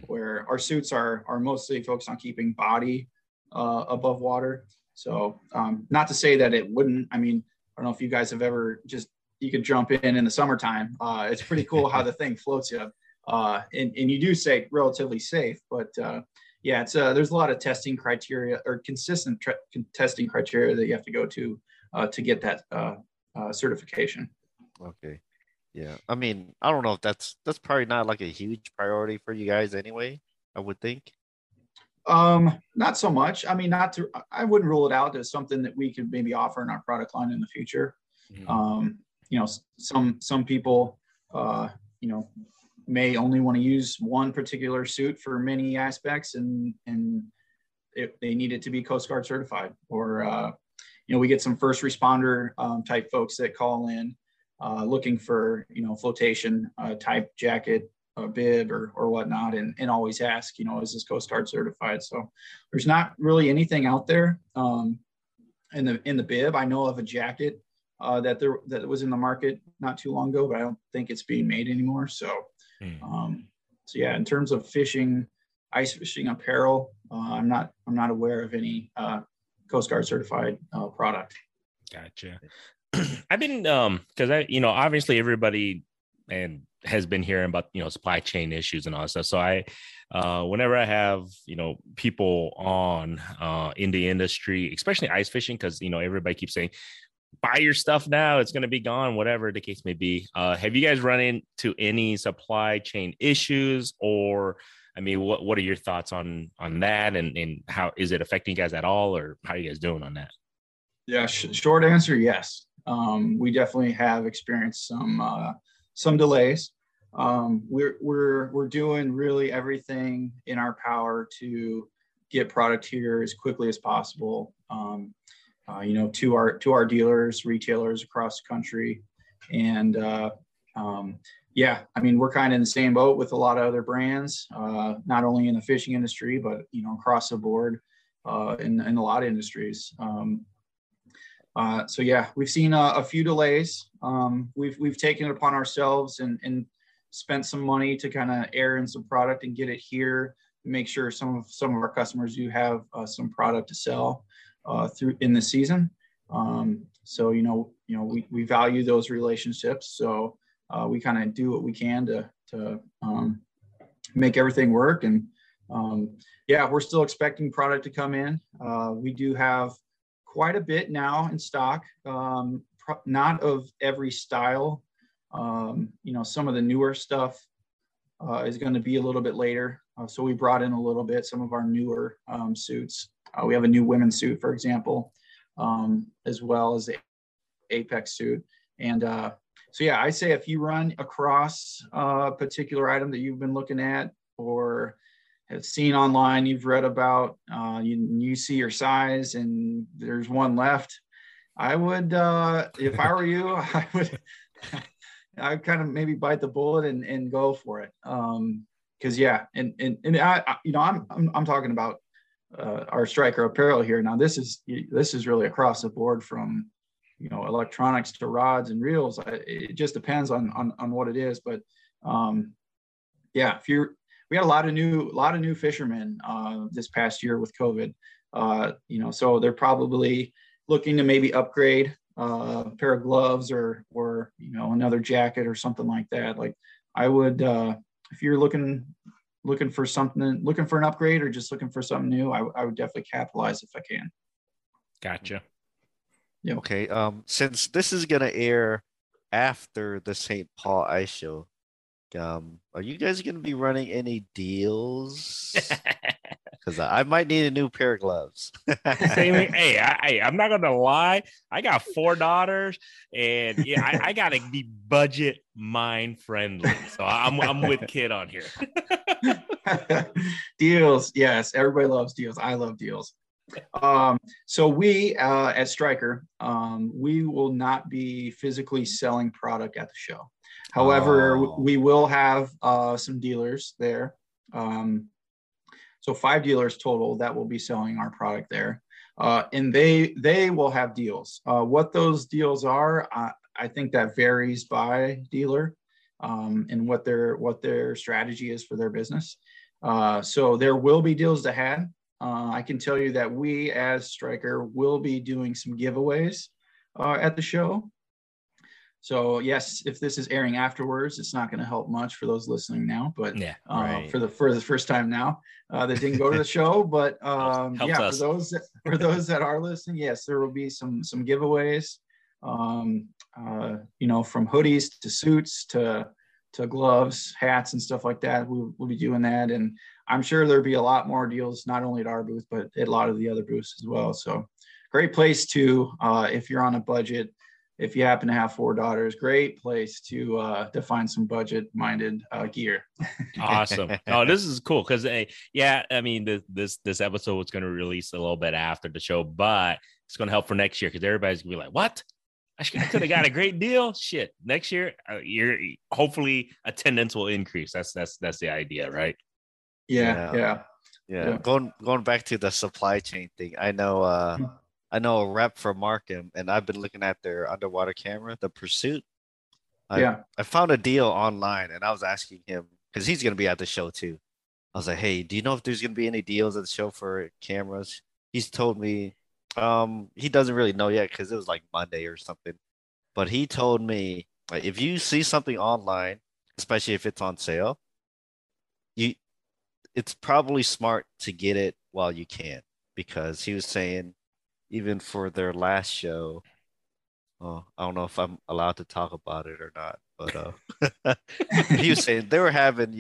where our suits are mostly focused on keeping body above water. So not to say that it wouldn't, I mean, I don't know if you guys have ever you could jump in the summertime. It's pretty cool how the thing floats you. And you do say relatively safe, but yeah, it's there's a lot of testing criteria, or consistent testing criteria that you have to go to get that certification. Okay, yeah. I mean, I don't know if that's probably not like a huge priority for you guys anyway, I would think. Not so much. I mean, I wouldn't rule it out as something that we could maybe offer in our product line in the future. You know, some people you know, may only want to use one particular suit for many aspects, and if they need it to be Coast Guard certified, or, you know, we get some first responder type folks that call in looking for, you know, flotation type jacket, a bib or whatnot, and always ask, you know, is this Coast Guard certified? So there's not really anything out there in the bib. I know of a jacket that was in the market not too long ago, but I don't think it's being made anymore. So, so yeah, in terms of fishing, ice fishing apparel, I'm not aware of any Coast Guard certified product. Gotcha. I've been because I, you know, obviously everybody and has been hearing about, you know, supply chain issues and all that stuff. So I, whenever I have, you know, people on in the industry, especially ice fishing, because, you know, everybody keeps saying, buy your stuff now, it's going to be gone, whatever the case may be. Have you guys run into any supply chain issues, or, I mean, what are your thoughts on that, and how is it affecting you guys at all, or how are you guys doing on that? Yeah. Short answer, yes. We definitely have experienced some delays. We're doing really everything in our power to get product here as quickly as possible, you know, to our dealers, retailers across the country. And yeah, I mean, we're kind of in the same boat with a lot of other brands, not only in the fishing industry, but, you know, across the board in a lot of industries. So yeah, we've seen a few delays. We've taken it upon ourselves and spent some money to kind of air in some product and get it here, to make sure some of our customers do have some product to sell through in the season. So you know we value those relationships. So we kind of do what we can to make everything work. And yeah, we're still expecting product to come in. We do have quite a bit now in stock, not of every style. You know, some of the newer stuff is going to be a little bit later. So we brought in a little bit, some of our newer suits. We have a new women's suit, for example, as well as the Apex suit. And so, yeah, I say if you run across a particular item that you've been looking at or have seen online, you've read about, you see your size and there's one left, I would, if I were you, I would kind of maybe bite the bullet and go for it. 'Cause yeah. And I, you know, I'm talking about our Stryker apparel here. Now this is really across the board, from, you know, electronics to rods and reels. It just depends on what it is. But yeah, we had a lot of new fishermen this past year with COVID, you know, so they're probably looking to maybe upgrade a pair of gloves or, you know, another jacket or something like that. Like I would, if you're looking for an upgrade or just looking for something new, I would definitely capitalize if I can. Gotcha. Yeah. Okay. Since this is going to air after the St. Paul Ice Show, are you guys going to be running any deals? Because I might need a new pair of gloves. Hey, I'm not going to lie. I got 4 daughters, and yeah, I got to be budget mind friendly. So I'm with Kid on here. Deals, yes. Everybody loves deals. I love deals. So we at Stryker, we will not be physically selling product at the show. However, we will have some dealers there. So 5 dealers total that will be selling our product there. And they will have deals. What those deals are, I think that varies by dealer, and what their strategy is for their business. So there will be deals to have. I can tell you that we as Stryker will be doing some giveaways at the show. So yes, if this is airing afterwards, it's not going to help much for those listening now, but yeah, right. for the first time now that didn't go to the show, but yeah, us. for those that are listening, yes, there will be some giveaways, you know, from hoodies to suits to gloves, hats, and stuff like that. We'll be doing that, and I'm sure there'll be a lot more deals, not only at our booth, but at a lot of the other booths as well. So great place to, if you're on a budget, if you happen to have four daughters, great place to find some budget-minded gear. Awesome. Oh, this is cool because, yeah, I mean, this episode was going to release a little bit after the show, but it's going to help for next year because everybody's going to be like, what? I could have got a great deal. Shit. Next year, hopefully attendance will increase. That's the idea, right? Yeah. Going back to the supply chain thing, I know a rep for Markham, and I've been looking at their underwater camera, the Pursuit. I found a deal online, and I was asking him because he's going to be at the show too. I was like, hey, do you know if there's going to be any deals at the show for cameras? He's told me he doesn't really know yet because it was like Monday or something. But he told me, like, if you see something online, especially if it's on sale, it's probably smart to get it while you can, because he was saying even for their last show, I don't know if I'm allowed to talk about it or not, but he was saying they were having,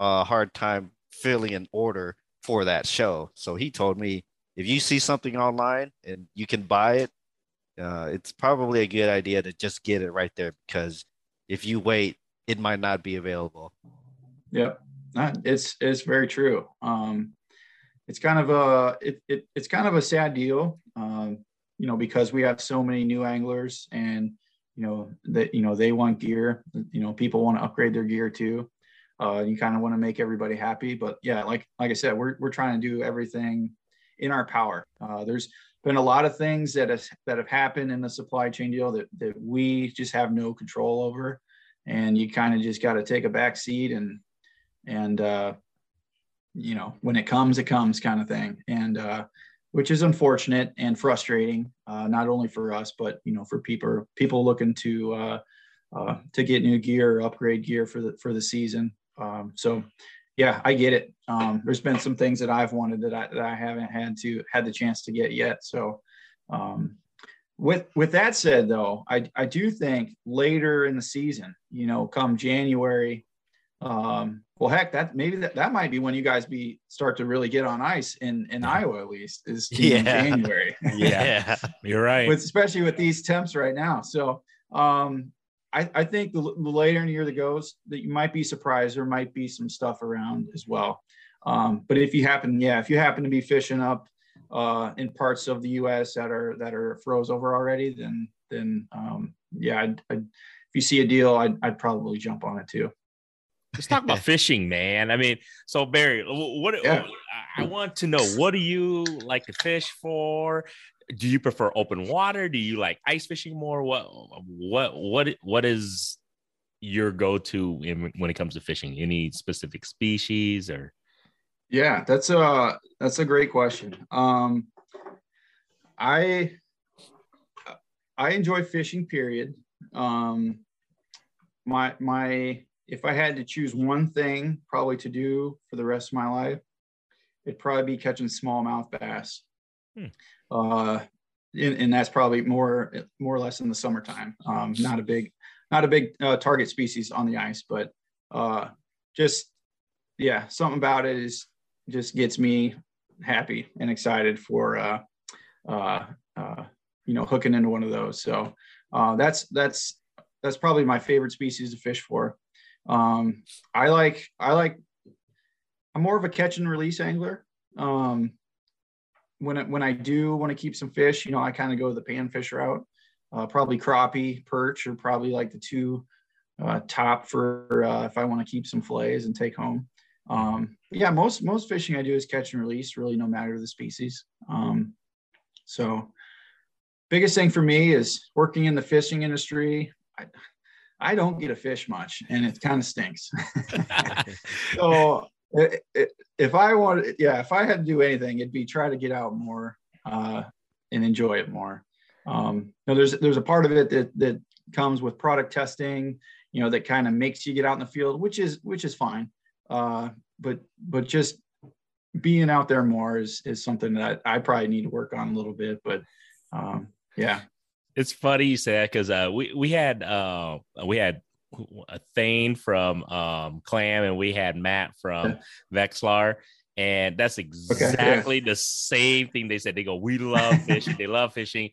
a hard time filling an order for that show. So he told me, if you see something online and you can buy it, it's probably a good idea to just get it right there, because if you wait, it might not be available. Yep. It's very true. It's kind of a sad deal, because we have so many new anglers, and they want gear. People want to upgrade their gear too. You kind of want to make everybody happy, but yeah, like I said, we're trying to do everything in our power. There's been a lot of things that have happened in the supply chain deal that we just have no control over, and you kind of just got to take a back seat and when it comes kind of thing. And which is unfortunate and frustrating, not only for us, but, for people looking to get new gear or upgrade gear for the season. So yeah, I get it. There's been some things that I've wanted that I haven't had the chance to get yet. So, with that said though, I do think later in the season, come January, well, heck, that might be when you guys start to really get on ice in Iowa, at least in January. Yeah, you're right. Especially with these temps right now. So I think the later in the year that goes, that you might be surprised. There might be some stuff around as well. But if you happen to be fishing up in parts of the U.S. that are froze over already, then if you see a deal, I'd probably jump on it too. Let's talk about fishing, man. I mean, so Barry, I want to know, what do you like to fish for? Do you prefer open water? Do you like ice fishing more? What is your go-to when it comes to fishing? Any specific species or? Yeah, that's a great question. I enjoy fishing, period. If I had to choose one thing probably to do for the rest of my life, it'd probably be catching smallmouth bass. And that's probably more or less in the summertime. Not a big target species on the ice, but something about it just gets me happy and excited for, hooking into one of those. So that's probably my favorite species to fish for. I'm more of a catch and release angler. When I do want to keep some fish, I kind of go the panfish route, probably crappie, perch, or probably like the two, top for, if I want to keep some fillets and take home. Most fishing I do is catch and release, really, no matter the species. So biggest thing for me is working in the fishing industry. I don't get to fish much, and it kind of stinks. So if I had to do anything, it'd be try to get out more and enjoy it more. There's a part of it that comes with product testing, that kind of makes you get out in the field, which is fine. But just being out there more is something that I probably need to work on a little bit, but yeah. It's funny you say that, because we had Thane from Clam, and we had Matt from Vexilar, and that's exactly the same thing they said. They go, we love fishing. They love fishing.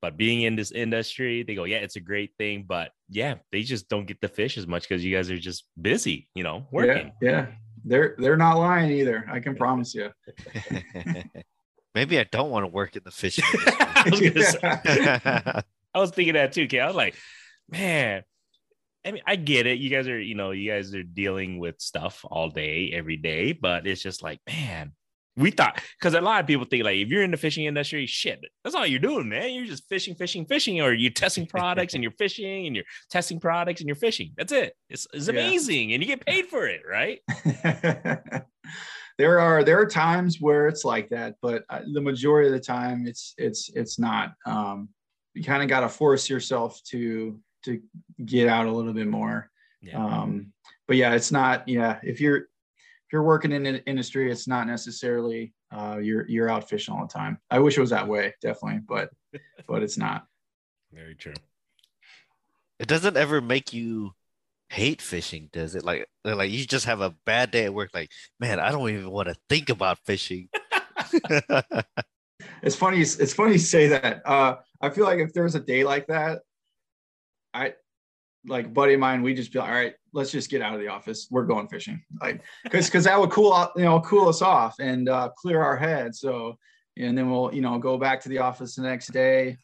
But being in this industry, they go, yeah, it's a great thing. But yeah, they just don't get the fish as much because you guys are just busy, you know, working. Yeah. They're not lying either. I can promise you. Maybe I don't want to work in the fishing industry. I was gonna say, I was thinking that too, Kay. I was like, man, I mean, I get it. You guys are, you know, you guys are dealing with stuff all day, every day, but it's just like, man, we thought, because a lot of people think like, if you're in the fishing industry, shit, that's all you're doing, man. You're just fishing, or you're testing products and you're fishing and you're testing products and you're fishing. That's it. It's amazing. And you get paid for it, right? There are times where it's like that, but the majority of the time it's not. You kind of got to force yourself to get out a little bit more. Yeah. But yeah, it's not, yeah. If you're working in an industry, it's not necessarily you're out fishing all the time. I wish it was that way, definitely, but it's not. Very true. It doesn't ever make you hate fishing, does it? Like you just have a bad day at work. Like, man, I don't even want to think about fishing. It's funny you say that. I feel like if there was a day like that, a buddy of mine, we just be like, all right, let's just get out of the office. We're going fishing. Like, cause that would cool us off and clear our head. So, and then we'll, you know, go back to the office the next day.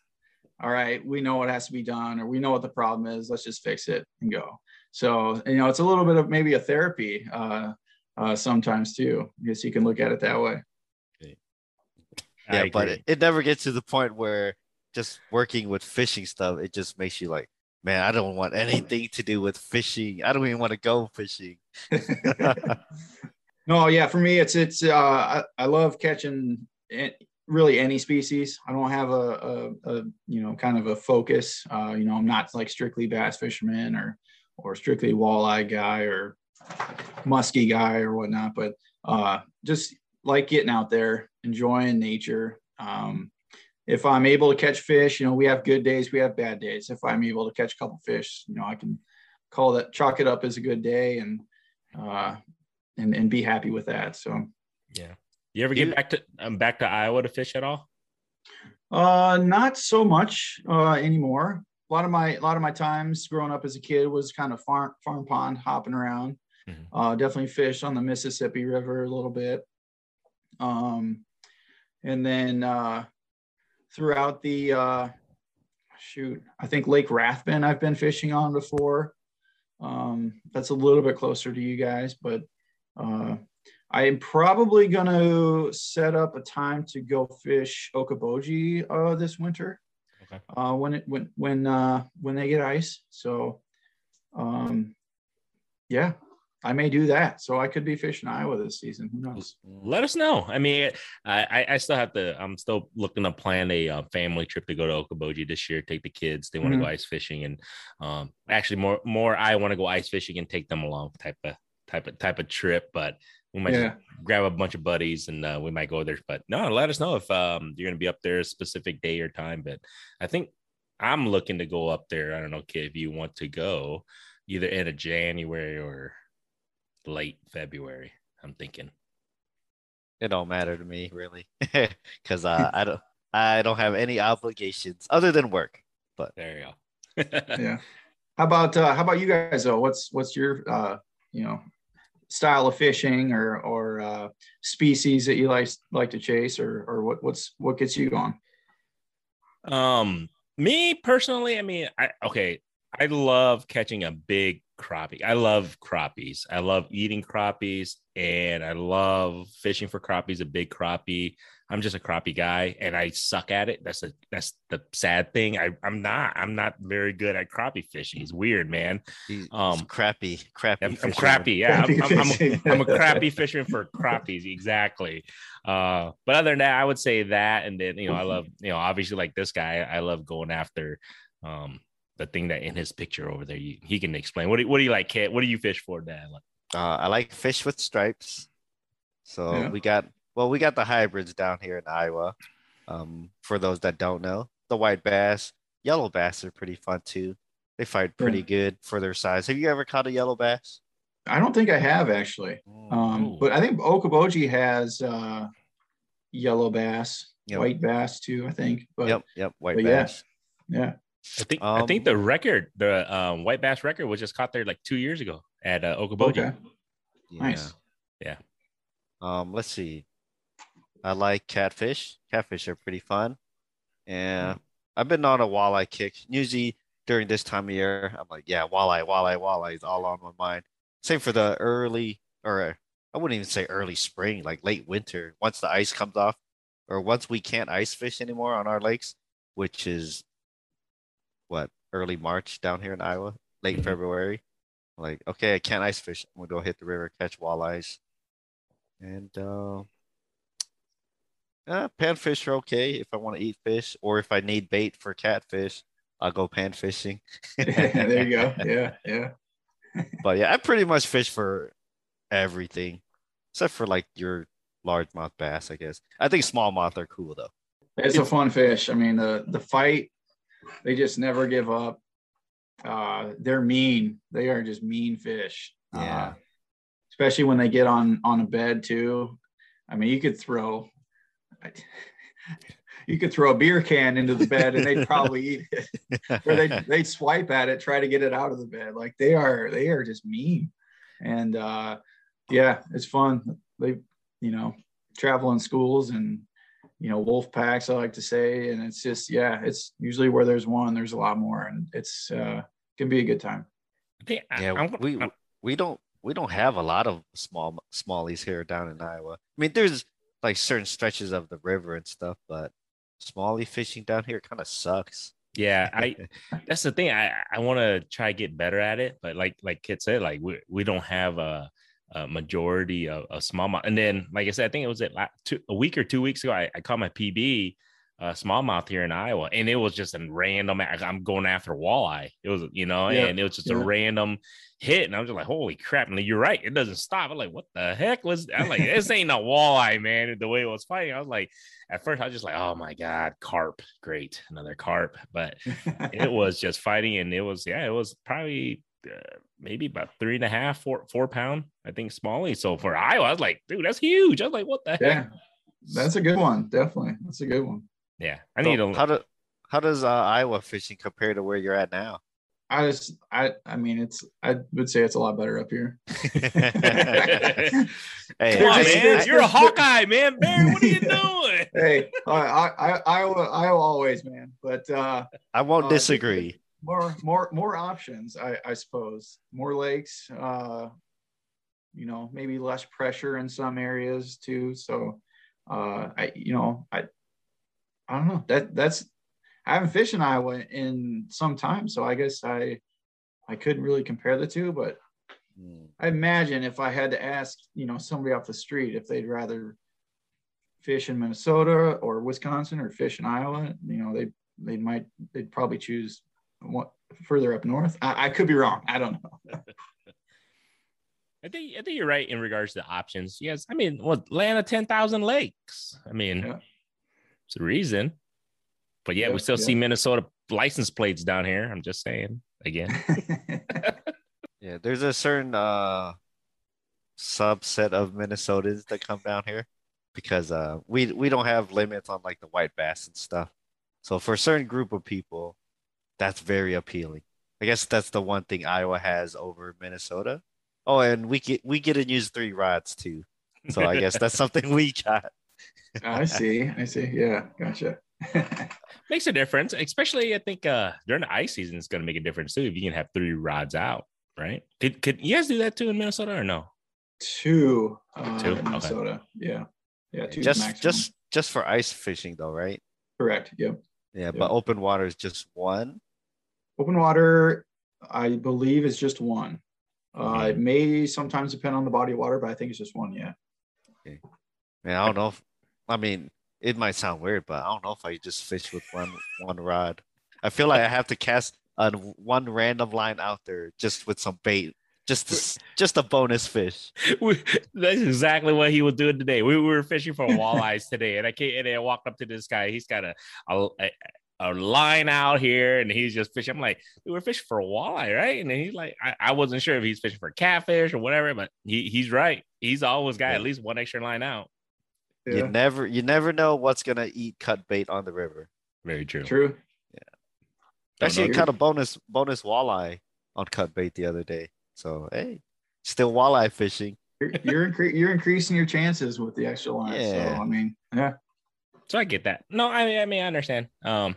All right, we know what has to be done, or we know what the problem is. Let's just fix it and go. So, you know, it's a little bit of maybe a therapy sometimes too. I guess you can look at it that way. Okay. Yeah, but it never gets to the point where just working with fishing stuff, it just makes you like, man, I don't want anything to do with fishing. I don't even want to go fishing. No, yeah, for me, I love catching really any species. I don't have a you know, kind of a focus. You know, I'm not like strictly bass fisherman or strictly walleye guy or musky guy or whatnot, but just like getting out there, enjoying nature. If I'm able to catch fish, you know, we have good days, we have bad days. If I'm able to catch a couple fish, you know, I can chalk it up as a good day and be happy with that. So, yeah. You ever get back to Iowa to fish at all? Not so much anymore. A lot of my times growing up as a kid was kind of farm pond hopping around. Mm-hmm. Definitely fished on the Mississippi River a little bit. And then, throughout the I think Lake Rathbun I've been fishing on before. That's a little bit closer to you guys, but I am probably going to set up a time to go fish Okoboji this winter. Okay. When they get ice. So yeah, I may do that. So I could be fishing Iowa this season. Who knows? Let us know. I mean, I still have to, I'm still looking to plan a family trip to go to Okoboji this year, take the kids. They want to go ice fishing, and actually more I want to go ice fishing and take them along type of trip, but we might just grab a bunch of buddies and we might go there. But no, let us know if you're going to be up there a specific day or time, but I think I'm looking to go up there. I don't know, Kid, if you want to go either end of January or late February, I'm thinking. It don't matter to me really, because I don't have any obligations other than work. But there you go. Yeah. How about you guys though? What's your you know, style of fishing or species that you like to chase or what gets you going? Me personally, I mean, I love catching a big crappie. I love crappies. I love eating crappies, and I love fishing for crappies. A big crappie. I'm just a crappie guy, and I suck at it. That's the sad thing. I'm not very good at crappie fishing. It's weird, man. I'm crappie. Yeah, I'm a crappie fisherman for crappies. Exactly. But other than that, I would say that, and then, you know, I love, you know, obviously like this guy, I love going after the thing that in his picture over there, he can explain. What do you like, Kat? What do you fish for, Dad? I like fish with stripes. So we got the hybrids down here in Iowa. For those that don't know, the white bass, yellow bass are pretty fun too. They fight pretty good for their size. Have you ever caught a yellow bass? I don't think I have actually. But I think Okoboji has yellow bass. yep. white bass too, I think. But, white bass. Yeah. Yeah. I think the record, the white bass record was just caught there like 2 years ago at Okoboji. Okay. Yeah. Nice. Yeah. Let's see. I like catfish. Catfish are pretty fun. And I've been on a walleye kick. Usually during this time of year, I'm like, yeah, walleye is all on my mind. Same for the early, or I wouldn't even say early spring, like late winter. Once the ice comes off, or once we can't ice fish anymore on our lakes, which is what, early March down here in Iowa, late February. Like, okay, I can't ice fish. I'm gonna go hit the river, catch walleyes, and panfish are okay if I want to eat fish, or if I need bait for catfish, I'll go pan fishing. Yeah, there you go. Yeah. But yeah, I pretty much fish for everything except for like your largemouth bass, I guess. I think smallmouth are cool though. It's a fun fish. I mean, the fight, they just never give up. They're mean. They are just mean fish. Yeah. Especially when they get on a bed too. I mean, you could throw a beer can into the bed and they'd probably eat it. Or they'd swipe at it, try to get it out of the bed. Like they are just mean. And yeah, it's fun. They, travel in schools and, wolf packs, I like to say. And it's just, yeah, it's usually where there's one, there's a lot more, and it's can be a good time. Yeah, we don't have a lot of smallies here down in Iowa. I mean, there's like certain stretches of the river and stuff, but smallie fishing down here kind of sucks. Yeah, that's the thing. I want to try to get better at it, but like Kit said, like we don't have a majority of smallmouth. And then, like I said, I think it was a week or 2 weeks ago, I caught my PB smallmouth here in Iowa, and it was just a random. I'm going after walleye. It was, and it was just a random hit, and I was just like, holy crap! And you're right, it doesn't stop. I'm like, what the heck was? I'm like, this ain't a walleye, man. And the way it was fighting, I was like, at first I was just like, oh my god, carp, great, another carp. But it was just fighting, and it was probably maybe about 3.5, 4 pound, I think, smallie. So for Iowa, I was like, dude, that's huge. I was like, what the heck? That's a good one, definitely. That's a good one. Yeah, I need to. How does Iowa fishing compare to where you're at now? I would say it's a lot better up here. Hey, come on, man, you're a Hawkeye, man. Barry, what are you doing? Hey, Iowa always, man. But I won't disagree. More options, I suppose. More lakes. Maybe less pressure in some areas too. So, I don't know. I haven't fished in Iowa in some time, so I guess I couldn't really compare the two, but I imagine if I had to ask, somebody off the street if they'd rather fish in Minnesota or Wisconsin or fish in Iowa, they'd probably choose one further up north. I could be wrong. I don't know. I think you're right in regards to the options. Yes, I mean, Atlanta, 10,000 lakes. I mean. Yeah. It's a reason, but yeah, we still see Minnesota license plates down here. I'm just saying again. Yeah, there's a certain subset of Minnesotans that come down here because we don't have limits on like the white bass and stuff. So for a certain group of people, that's very appealing. I guess that's the one thing Iowa has over Minnesota. Oh, and we get to use 3 rods too. So I guess that's something we got. I see. Yeah, gotcha. Makes a difference, especially I think during the ice season, it's going to make a difference too if you can have 3 rods out, right? Could you guys do that too in Minnesota or no? 2, in Minnesota. Okay. Yeah, 2. Just for ice fishing though, right? Correct. Yep. Yeah, yep. But open water is just 1. Open water, I believe, is just 1. Okay. It may sometimes depend on the body of water, but I think it's just 1. Yeah. Okay. Man, I don't know. It might sound weird, but I don't know if I just fish with one rod. I feel like I have to cast one random line out there just with some bait, just a bonus fish. That's exactly what he was doing today. We were fishing for walleyes today, and I walked up to this guy. He's got a line out here, and he's just fishing. I'm like, we're fishing for a walleye, right? And then he's like, I wasn't sure if he's fishing for catfish or whatever, but he's right. He's always got at least one extra line out. Yeah. You never know what's gonna eat cut bait on the river. Very true. True. Yeah. Don't actually caught a bonus walleye on cut bait the other day. So hey, still walleye fishing. You're increasing your chances with the extra line. Yeah. So I mean, yeah. So I get that. No, I mean I understand. I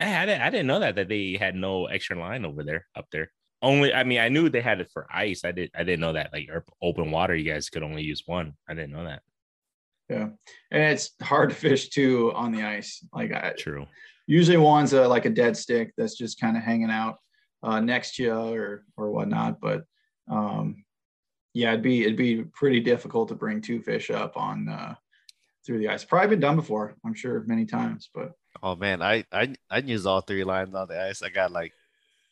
didn't know that they had no extra line over there up there. Only, I mean, I knew they had it for ice. I didn't know that like open water, you guys could only use one. I didn't know that. Yeah, and it's hard to fish too on the ice. Like true. Usually one's like a dead stick that's just kind of hanging out next to you or whatnot. But yeah, it'd be pretty difficult to bring two fish up on through the ice. Probably been done before, I'm sure, many times. But oh man, I use all three lines on the ice. I got like.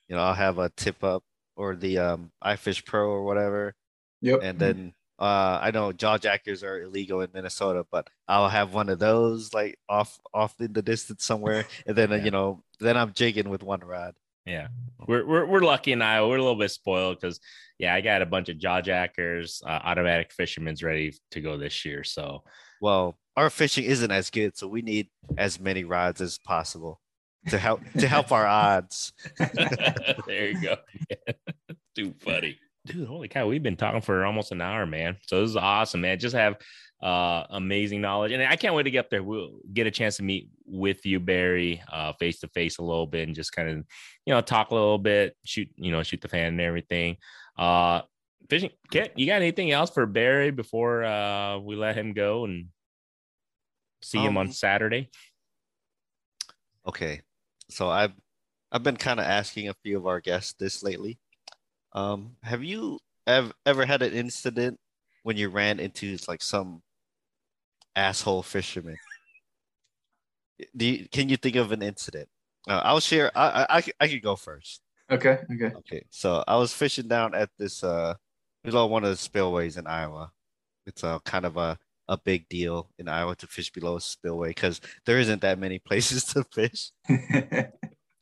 You know, I'll have a tip up or the iFish Pro or whatever. Yep. And then I know jaw jackers are illegal in Minnesota, but I'll have one of those like off in the distance somewhere. And then, yeah. You know, then I'm jigging with one rod. Yeah. We're lucky in Iowa. We're a little bit spoiled because, yeah, I got a bunch of jaw jackers, automatic fishermen's ready to go this year. So, well, our fishing isn't as good. So we need as many rods as possible. To help our odds. There you go. Yeah. Too funny, dude. Holy cow, we've been talking for almost an hour, man. So this is awesome, man. Just have amazing knowledge, and I can't wait to get up there. We'll get a chance to meet with you, Barry, face to face a little bit, and just kind of, you know, talk a little bit, shoot the fan and everything. Fishing Kit, you got anything else for Barry before we let him go and see him on Saturday? Okay. So I've been kind of asking a few of our guests this lately. Have you ever had an incident when you ran into like some asshole fisherman? Can you think of an incident? I'll share. I could go first. Okay. So I was fishing down at this below one of the spillways in Iowa. It's kind of a big deal in Iowa to fish below a spillway because there isn't that many places to fish.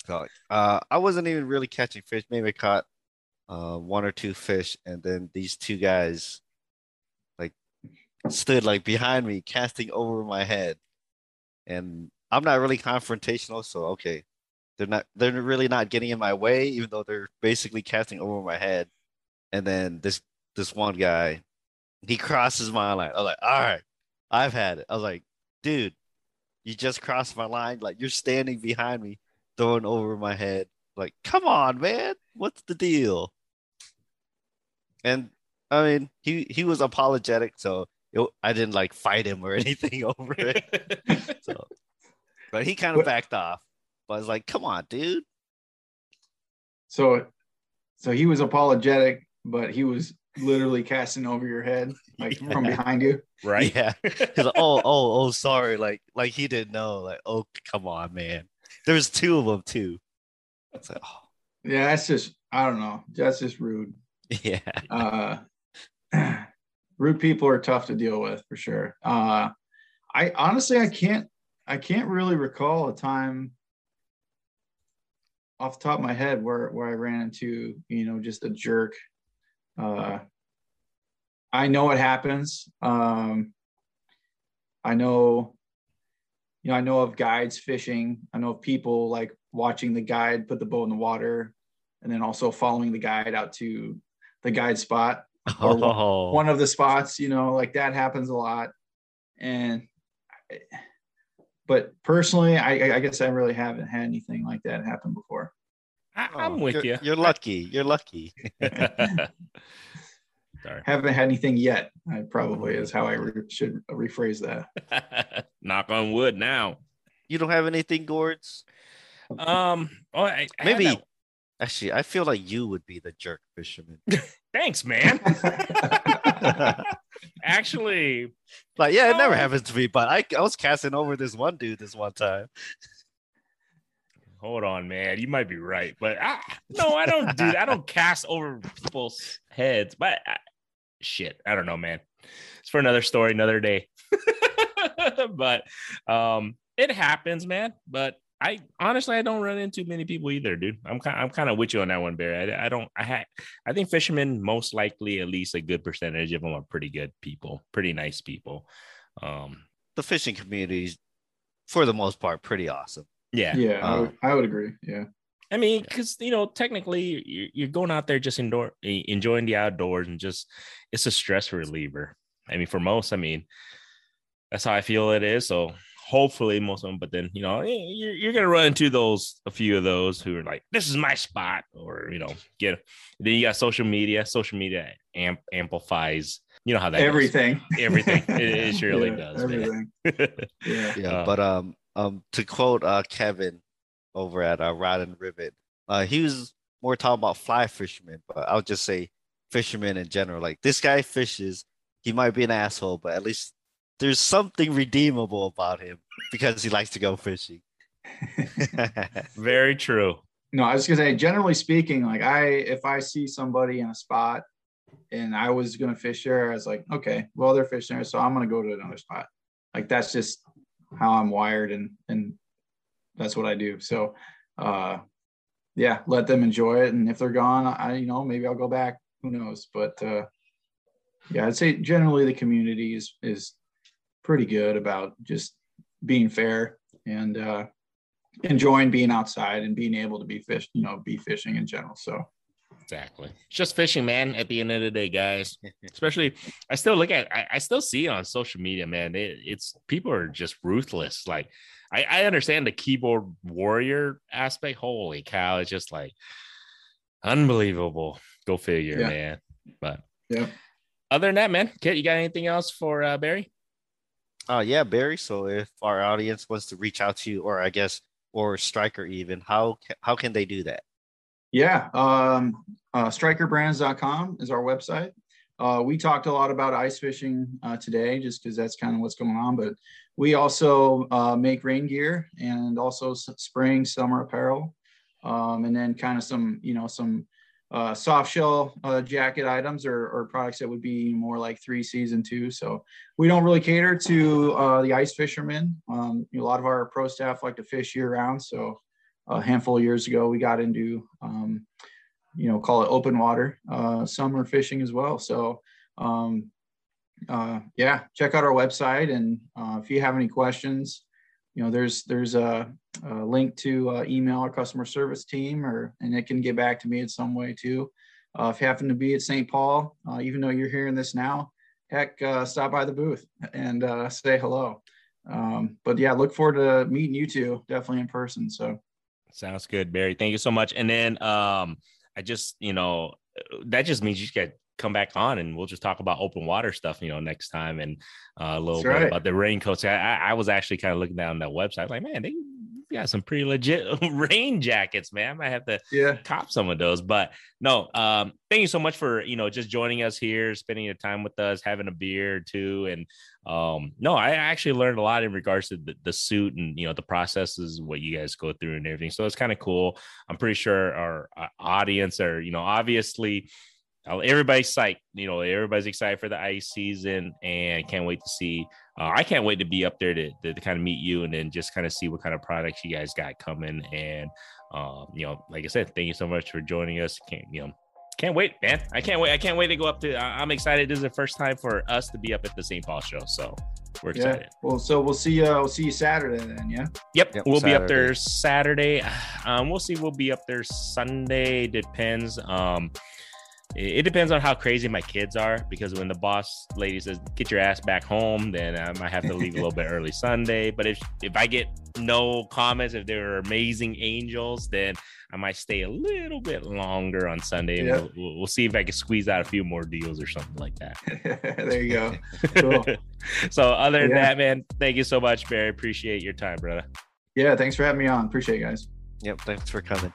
So, I wasn't even really catching fish. Maybe I caught one or two fish, and then these two guys like stood like behind me, casting over my head. And I'm not really confrontational, so okay, they're really not getting in my way, even though they're basically casting over my head. And then this one guy. He crosses my line. I was like, all right, I've had it. I was like, dude, you just crossed my line. Like, you're standing behind me, throwing over my head. Like, come on, man. What's the deal? And, I mean, he was apologetic, so I didn't, like, fight him or anything over it. So, but he kind of backed off. But I was like, come on, dude. So he was apologetic, but he was literally casting over your head, like, yeah, from behind you, right? Yeah. He's like, oh sorry, like he didn't know. Like, oh, come on, man. There's two of them too. It's like, oh. Yeah, that's just, I don't know, that's just rude. Yeah. Rude people are tough to deal with for sure. I honestly can't really recall a time off the top of my head where I ran into, you know, just a jerk. I know it happens. I know of guides fishing. I know of people like watching the guide put the boat in the water and then also following the guide out to the guide spot or one of the spots, you know, like that happens a lot. But personally, I guess I really haven't had anything like that happen before. I'm with you. You're lucky. You're lucky. Sorry. Haven't had anything yet. I probably is how I should rephrase that. Knock on wood now. You don't have anything, Gord's? Actually, I feel like you would be the jerk fisherman. Thanks, man. Actually. Like, yeah, it never happens to me, but I was casting over this one dude this one time. Hold on, man. You might be right, but I don't do that. I don't cast over people's heads, but I don't know, man. It's for another story, another day. But it happens, man. But I honestly don't run into many people either, dude. I'm kind of with you on that one, Barry. I think fishermen, most likely, at least a good percentage of them are pretty good people, pretty nice people. the fishing community is, for the most part, pretty awesome. Yeah. Yeah. I would agree. Yeah. I mean, because, you know, technically you're going out there just indoor, enjoying the outdoors, and just, it's a stress reliever. I mean, for most, I mean, that's how I feel it is. So hopefully most of them, but then, you know, you're going to run into a few of those who are like, this is my spot, or, you know, then you got social media. Social media amplifies, you know how that goes. Everything. It surely does. Everything. Yeah. But to quote Kevin over at Rod and Ribbon, he was more talking about fly fishermen, but I'll just say fishermen in general. Like, this guy fishes, he might be an asshole, but at least there's something redeemable about him because he likes to go fishing. Very true. No, I was gonna say, generally speaking, like if I see somebody in a spot and I was gonna fish there, I was like, okay, well, they're fishing there, so I'm gonna go to another spot. Like, that's just how I'm wired, and that's what I do. So yeah, let them enjoy it, and if they're gone, maybe I'll go back, who knows. But yeah, I'd say generally the community is pretty good about just being fair and enjoying being outside and being able to be fishing in general. So exactly, it's just fishing, man, at the end of the day, guys. Especially I still see it on social media, man. It's people are just ruthless. Like, I understand the keyboard warrior aspect. Holy cow, it's just like unbelievable. Go figure, man. But yeah, other than that, man, Kit, you got anything else for Barry? Yeah, Barry. So if our audience wants to reach out to you, or I guess, or Stryker even, how can they do that? Yeah. StrikerBrands.com is our website. We talked a lot about ice fishing today, just because that's kind of what's going on. But we also make rain gear, and also spring, summer apparel. And then kind of some soft shell jacket items or products that would be more like 3 Season 2. So we don't really cater to the ice fishermen. A lot of our pro staff like to fish year round. So a handful of years ago, we got into, call it open water, summer fishing as well. So check out our website. And if you have any questions, there's a link to email our customer service team, and it can get back to me in some way too. If you happen to be at St. Paul, even though you're hearing this now, heck, stop by the booth and say hello. But yeah, look forward to meeting you two, definitely in person. So sounds good, Barry. Thank you so much. And then I just, that just means you get come back on, and we'll just talk about open water stuff, next time, and a little bit about the raincoats. I was actually kind of looking down that website, like, man, they got some pretty legit rain jackets, man. I might have to cop some of those. But no, thank you so much for, just joining us here, spending your time with us, having a beer too. And no, I actually learned a lot in regards to the suit and, the processes, what you guys go through and everything. So it's kind of cool. I'm pretty sure our audience are, obviously, everybody's psyched, everybody's excited for the ice season, and can't wait to see. I can't wait to be up there to kind of meet you, and then just kind of see what kind of products you guys got coming. And, like I said, thank you so much for joining us. Can't wait, man. I can't wait to go up to, I'm excited. This is the first time for us to be up at the St. Paul show. So we're excited. Well, so we'll see you Saturday then. Yeah. Yep. We'll be up there Saturday. We'll see. We'll be up there Sunday. Depends. It depends on how crazy my kids are, because when the boss lady says, get your ass back home, then I might have to leave a little bit early Sunday. But if I get no comments, if they're amazing angels, then I might stay a little bit longer on Sunday. And we'll see if I can squeeze out a few more deals or something like that. There you go. Cool. So other than that, man, thank you so much, Barry. Appreciate your time, brother. Yeah. Thanks for having me on. Appreciate it, guys. Yep. Thanks for coming.